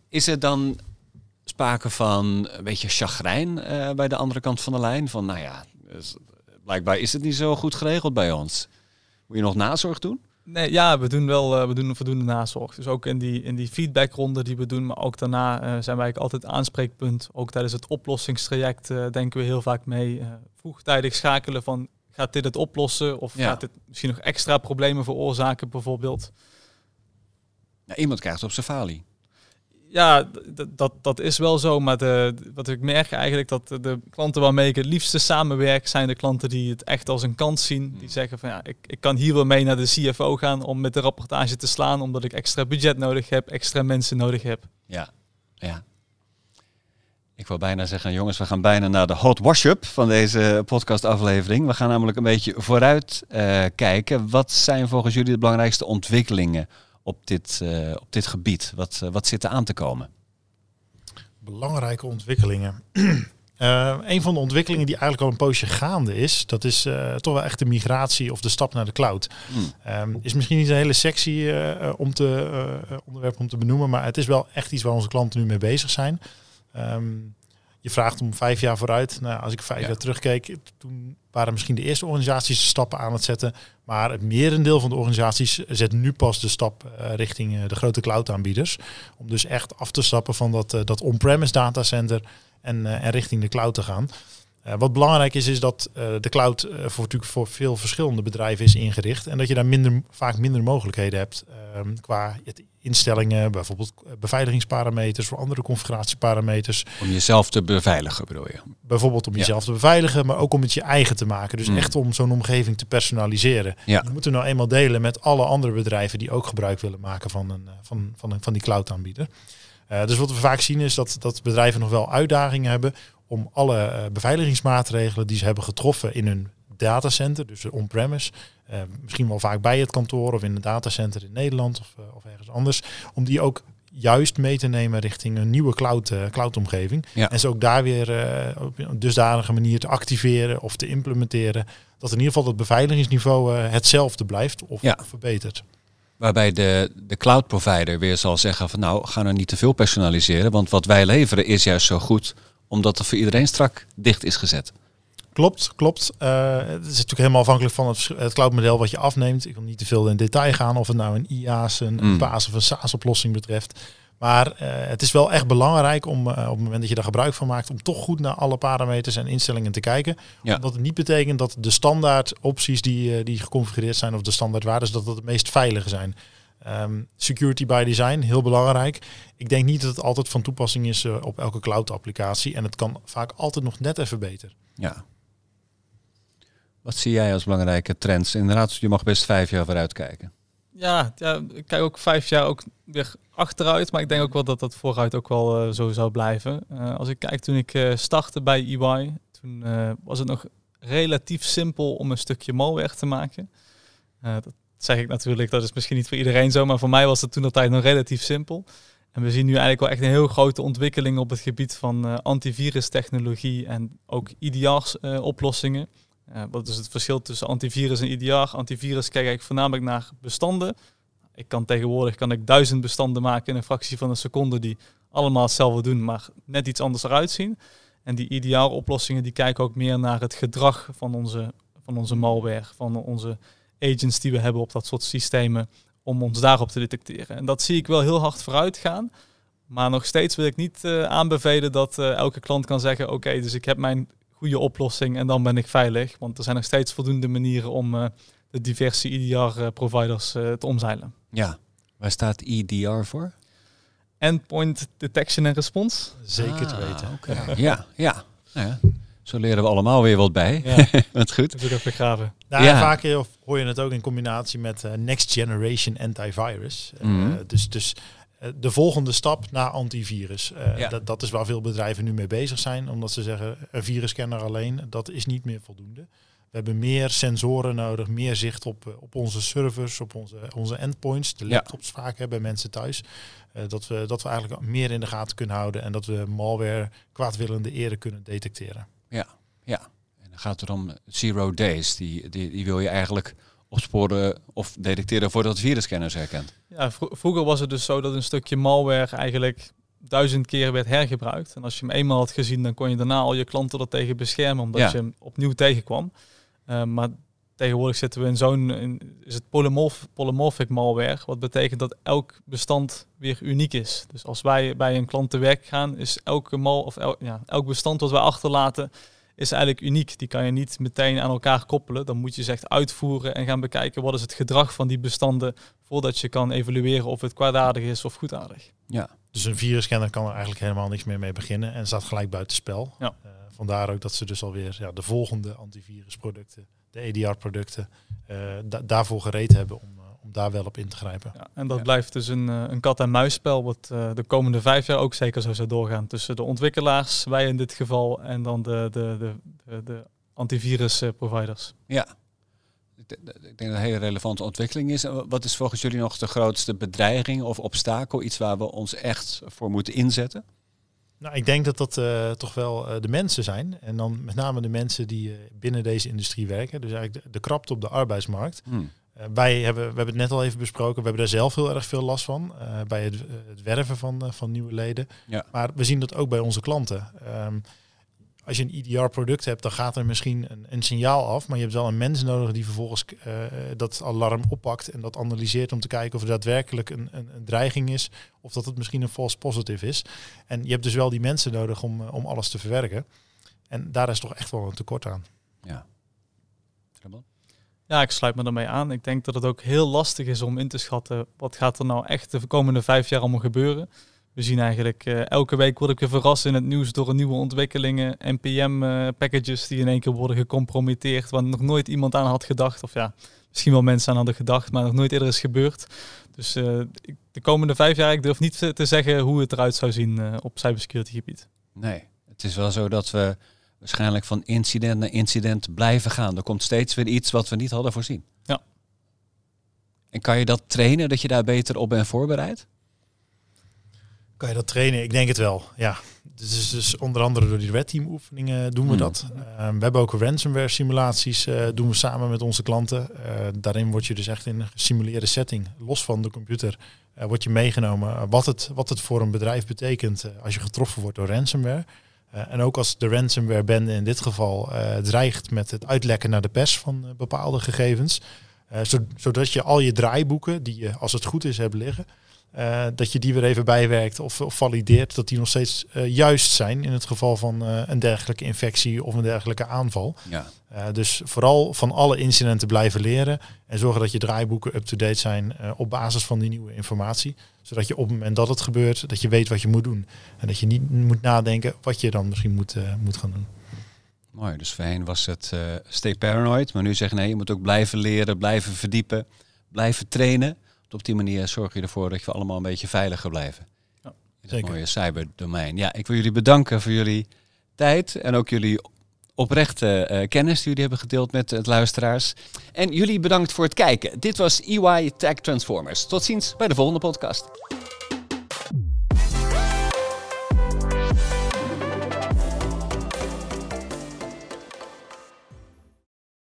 Is er dan sprake van een beetje chagrijn uh, bij de andere kant van de lijn? Van, nou ja, blijkbaar is het niet zo goed geregeld bij ons. Moet je nog nazorg doen? Nee, ja, we doen wel uh, we doen voldoende nazorg. Dus ook in die, in die feedbackronde die we doen, maar ook daarna uh, zijn wij eigenlijk altijd aanspreekpunt. Ook tijdens het oplossingstraject uh, denken we heel vaak mee. Uh, vroegtijdig schakelen van, gaat dit het oplossen? Of ja. gaat dit misschien nog extra problemen veroorzaken bijvoorbeeld? Ja, iemand krijgt op safari. Ja, d- dat, dat is wel zo. Maar de, wat ik merk eigenlijk, dat de klanten waarmee ik het liefste samenwerk, zijn de klanten die het echt als een kans zien. Die zeggen van ja, ik, ik kan hier wel mee naar de C F O gaan om met de rapportage te slaan, omdat ik extra budget nodig heb, extra mensen nodig heb. Ja, ja. Ik wil bijna zeggen, jongens, we gaan bijna naar de hot wash-up van deze podcastaflevering. We gaan namelijk een beetje vooruit uh, kijken. Wat zijn volgens jullie de belangrijkste ontwikkelingen op dit, uh, op dit gebied? Wat, uh, wat zit er aan te komen? Belangrijke ontwikkelingen. uh, een van de ontwikkelingen die eigenlijk al een poosje gaande is, dat is uh, toch wel echt de migratie of de stap naar de cloud. Mm. Um, is misschien niet een hele sexy uh, om te, uh, onderwerp om te benoemen, maar het is wel echt iets waar onze klanten nu mee bezig zijn. Um, je vraagt om vijf jaar vooruit. Nou, als ik vijf ja. jaar terugkeek, toen waren misschien de eerste organisaties de stappen aan het zetten. Maar het merendeel van de organisaties zet nu pas de stap uh, richting uh, de grote cloud-aanbieders. Om dus echt af te stappen van dat, uh, dat on-premise datacenter en, uh, en richting de cloud te gaan. Uh, wat belangrijk is, is dat uh, de cloud uh, voor, natuurlijk voor veel verschillende bedrijven is ingericht. En dat je daar minder, vaak minder mogelijkheden hebt um, qua het instellingen, bijvoorbeeld beveiligingsparameters of andere configuratieparameters. Om jezelf te beveiligen bedoel je? Bijvoorbeeld om ja. jezelf te beveiligen, maar ook om het je eigen te maken. Dus mm. echt om zo'n omgeving te personaliseren. Ja. Je moet er nou eenmaal delen met alle andere bedrijven die ook gebruik willen maken van, een, van, van, van die cloud-aanbieder. Uh, dus wat we vaak zien is dat, dat bedrijven nog wel uitdagingen hebben om alle uh, beveiligingsmaatregelen die ze hebben getroffen in hun datacenter, dus on-premise, Uh, misschien wel vaak bij het kantoor of in een datacenter in Nederland of, uh, of ergens anders, om die ook juist mee te nemen richting een nieuwe cloud, uh, cloud-omgeving. Ja. En ze ook daar weer uh, op een dusdanige manier te activeren of te implementeren, dat in ieder geval het beveiligingsniveau uh, hetzelfde blijft of ja. verbetert. Waarbij de, de cloud provider weer zal zeggen van nou, gaan we niet te veel personaliseren, want wat wij leveren is juist zo goed, omdat het voor iedereen strak dicht is gezet. Klopt, klopt. Uh, het is natuurlijk helemaal afhankelijk van het, het cloudmodel wat je afneemt. Ik wil niet te veel in detail gaan of het nou een I A S, een, mm. een P A S of een SaaS-oplossing betreft. Maar uh, het is wel echt belangrijk om uh, op het moment dat je daar gebruik van maakt, om toch goed naar alle parameters en instellingen te kijken. Ja. Omdat het niet betekent dat de standaard opties die, uh, die geconfigureerd zijn of de standaard waarden, dat dat het meest veilige zijn. Um, security by design, heel belangrijk. Ik denk niet dat het altijd van toepassing is uh, op elke cloud-applicatie. En het kan vaak altijd nog net even beter. Ja. Wat zie jij als belangrijke trends? Inderdaad, je mag best vijf jaar vooruit kijken. Ja, ja, ik kijk ook vijf jaar ook weer achteruit. Maar ik denk ook wel dat dat vooruit ook wel uh, zo zou blijven. Uh, als ik kijk, toen ik uh, startte bij E Y, toen uh, was het nog relatief simpel om een stukje malware te maken. Uh, dat zeg ik natuurlijk, dat is misschien niet voor iedereen zo. Maar voor mij was dat toen altijd nog relatief simpel. En we zien nu eigenlijk wel echt een heel grote ontwikkeling op het gebied van uh, antivirustechnologie en ook E D R-oplossingen. Uh, Uh, wat is het verschil tussen antivirus en E D R? Antivirus kijk ik voornamelijk naar bestanden. Ik kan tegenwoordig kan ik duizend bestanden maken in een fractie van een seconde die allemaal hetzelfde doen, maar net iets anders eruit zien. En die E D R-oplossingen die kijken ook meer naar het gedrag van onze, van onze malware, van onze agents die we hebben op dat soort systemen, om ons daarop te detecteren. En dat zie ik wel heel hard vooruit gaan. Maar nog steeds wil ik niet uh, aanbevelen dat uh, elke klant kan zeggen, oké, okay, dus ik heb mijn goede oplossing en dan ben ik veilig. Want er zijn nog steeds voldoende manieren om uh, de diverse E D R-providers uh, te omzeilen. Ja, waar staat E D R voor? Endpoint Detection and Response. Zeker te weten. Ah, okay. ja, ja. Nou ja, zo leren we allemaal weer wat bij. Ja. Wat goed. Dat moet ik even graven. Nou, ja. Vaak hoor je het ook in combinatie met uh, Next Generation Antivirus. Mm-hmm. Uh, dus... dus de volgende stap na antivirus. Uh, ja. dat, dat is waar veel bedrijven nu mee bezig zijn. Omdat ze zeggen, een virusscanner alleen, dat is niet meer voldoende. We hebben meer sensoren nodig, meer zicht op, op onze servers, op onze, onze endpoints. De laptops ja. vaak hè, bij mensen thuis. Uh, dat, we, dat we eigenlijk meer in de gaten kunnen houden. En dat we malware, kwaadwillende eren kunnen detecteren. Ja, ja. En dan gaat het om zero days. Die, die, die wil je eigenlijk opsporen of detecteren voordat virusscanners herkent. Ja, vroeger was het dus zo dat een stukje malware eigenlijk duizend keer werd hergebruikt. En als je hem eenmaal had gezien, dan kon je daarna al je klanten er tegen beschermen, omdat ja. je hem opnieuw tegenkwam. Uh, maar tegenwoordig zitten we in zo'n, in, is het polymorf, polymorphic malware, wat betekent dat elk bestand weer uniek is. Dus als wij bij een klant te werk gaan, is elke mal, of el, ja, elk bestand wat wij achterlaten, is eigenlijk uniek. Die kan je niet meteen aan elkaar koppelen. Dan moet je ze echt uitvoeren en gaan bekijken wat is het gedrag van die bestanden voordat je kan evalueren of het kwaadaardig is of goedaardig. Ja. Dus een virusscanner kan er eigenlijk helemaal niks meer mee beginnen en staat gelijk buitenspel. Ja. Uh, vandaar ook dat ze dus alweer ja, de volgende antivirusproducten, de E D R-producten, uh, da- daarvoor gereed hebben om, uh, om daar wel op in te grijpen. Ja, en dat ja. blijft dus een, een kat-en-muisspel wat uh, de komende vijf jaar ook zeker zo zou doorgaan. Tussen de ontwikkelaars, wij in dit geval, en dan de, de, de, de, de antivirusproviders. Ja, ik denk dat het een hele relevante ontwikkeling is. Wat is volgens jullie nog de grootste bedreiging of obstakel? Iets waar we ons echt voor moeten inzetten? Nou, ik denk dat dat uh, toch wel uh, de mensen zijn. En dan met name de mensen die uh, binnen deze industrie werken. Dus eigenlijk de, de krapte op de arbeidsmarkt. Hmm. Uh, wij hebben, we hebben het net al even besproken. We hebben daar zelf heel erg veel last van. Uh, bij het, het werven van, uh, van nieuwe leden. Ja. Maar we zien dat ook bij onze klanten. Um, als je een E D R-product hebt, dan gaat er misschien een, een signaal af. Maar je hebt wel een mens nodig die vervolgens uh, dat alarm oppakt. En dat analyseert om te kijken of er daadwerkelijk een, een, een dreiging is. Of dat het misschien een false positive is. En je hebt dus wel die mensen nodig om, om alles te verwerken. En daar is toch echt wel een tekort aan. Ja. Ja, ik sluit me daarmee aan. Ik denk dat het ook heel lastig is om in te schatten wat gaat er nou echt de komende vijf jaar allemaal gebeuren. We zien eigenlijk uh, elke week word ik weer verrast in het nieuws door nieuwe ontwikkelingen. N P M-packages uh, die in één keer worden gecompromitteerd, waar nog nooit iemand aan had gedacht. Of ja, misschien wel mensen aan hadden gedacht, maar nog nooit eerder is gebeurd. Dus uh, de komende vijf jaar, ik durf niet te zeggen hoe het eruit zou zien uh, op cybersecurity gebied. Nee, het is wel zo dat we waarschijnlijk van incident naar incident blijven gaan. Er komt steeds weer iets wat we niet hadden voorzien. Ja. En kan je dat trainen, dat je daar beter op bent voorbereid? Kan je dat trainen? Ik denk het wel, ja. Dus, dus onder andere door die red team oefeningen doen we hmm. dat. Uh, we hebben ook ransomware simulaties, uh, doen we samen met onze klanten. Uh, daarin word je dus echt in een gesimuleerde setting, los van de computer, uh, word je meegenomen wat het, wat het voor een bedrijf betekent uh, als je getroffen wordt door ransomware. Uh, en ook als de ransomware-bende in dit geval uh, dreigt met het uitlekken naar de pers van uh, bepaalde gegevens. Uh, zodat je al je draaiboeken, die je als het goed is hebt liggen, Uh, dat je die weer even bijwerkt of, of valideert dat die nog steeds uh, juist zijn in het geval van uh, een dergelijke infectie of een dergelijke aanval. Ja. Uh, dus vooral van alle incidenten blijven leren en zorgen dat je draaiboeken up-to-date zijn uh, op basis van die nieuwe informatie. Zodat je op het moment dat het gebeurt, dat je weet wat je moet doen. En dat je niet moet nadenken wat je dan misschien moet, uh, moet gaan doen. Mooi, dus voorheen was het uh, stay paranoid, maar nu zeg nee, je moet ook blijven leren, blijven verdiepen, blijven trainen. Op die manier zorg je ervoor dat we allemaal een beetje veiliger blijven. Ja, in het mooie cyberdomein. Ja, ik wil jullie bedanken voor jullie tijd en ook jullie oprechte uh, kennis die jullie hebben gedeeld met het luisteraars. En jullie bedankt voor het kijken. Dit was E Y Tech Transformers. Tot ziens bij de volgende podcast.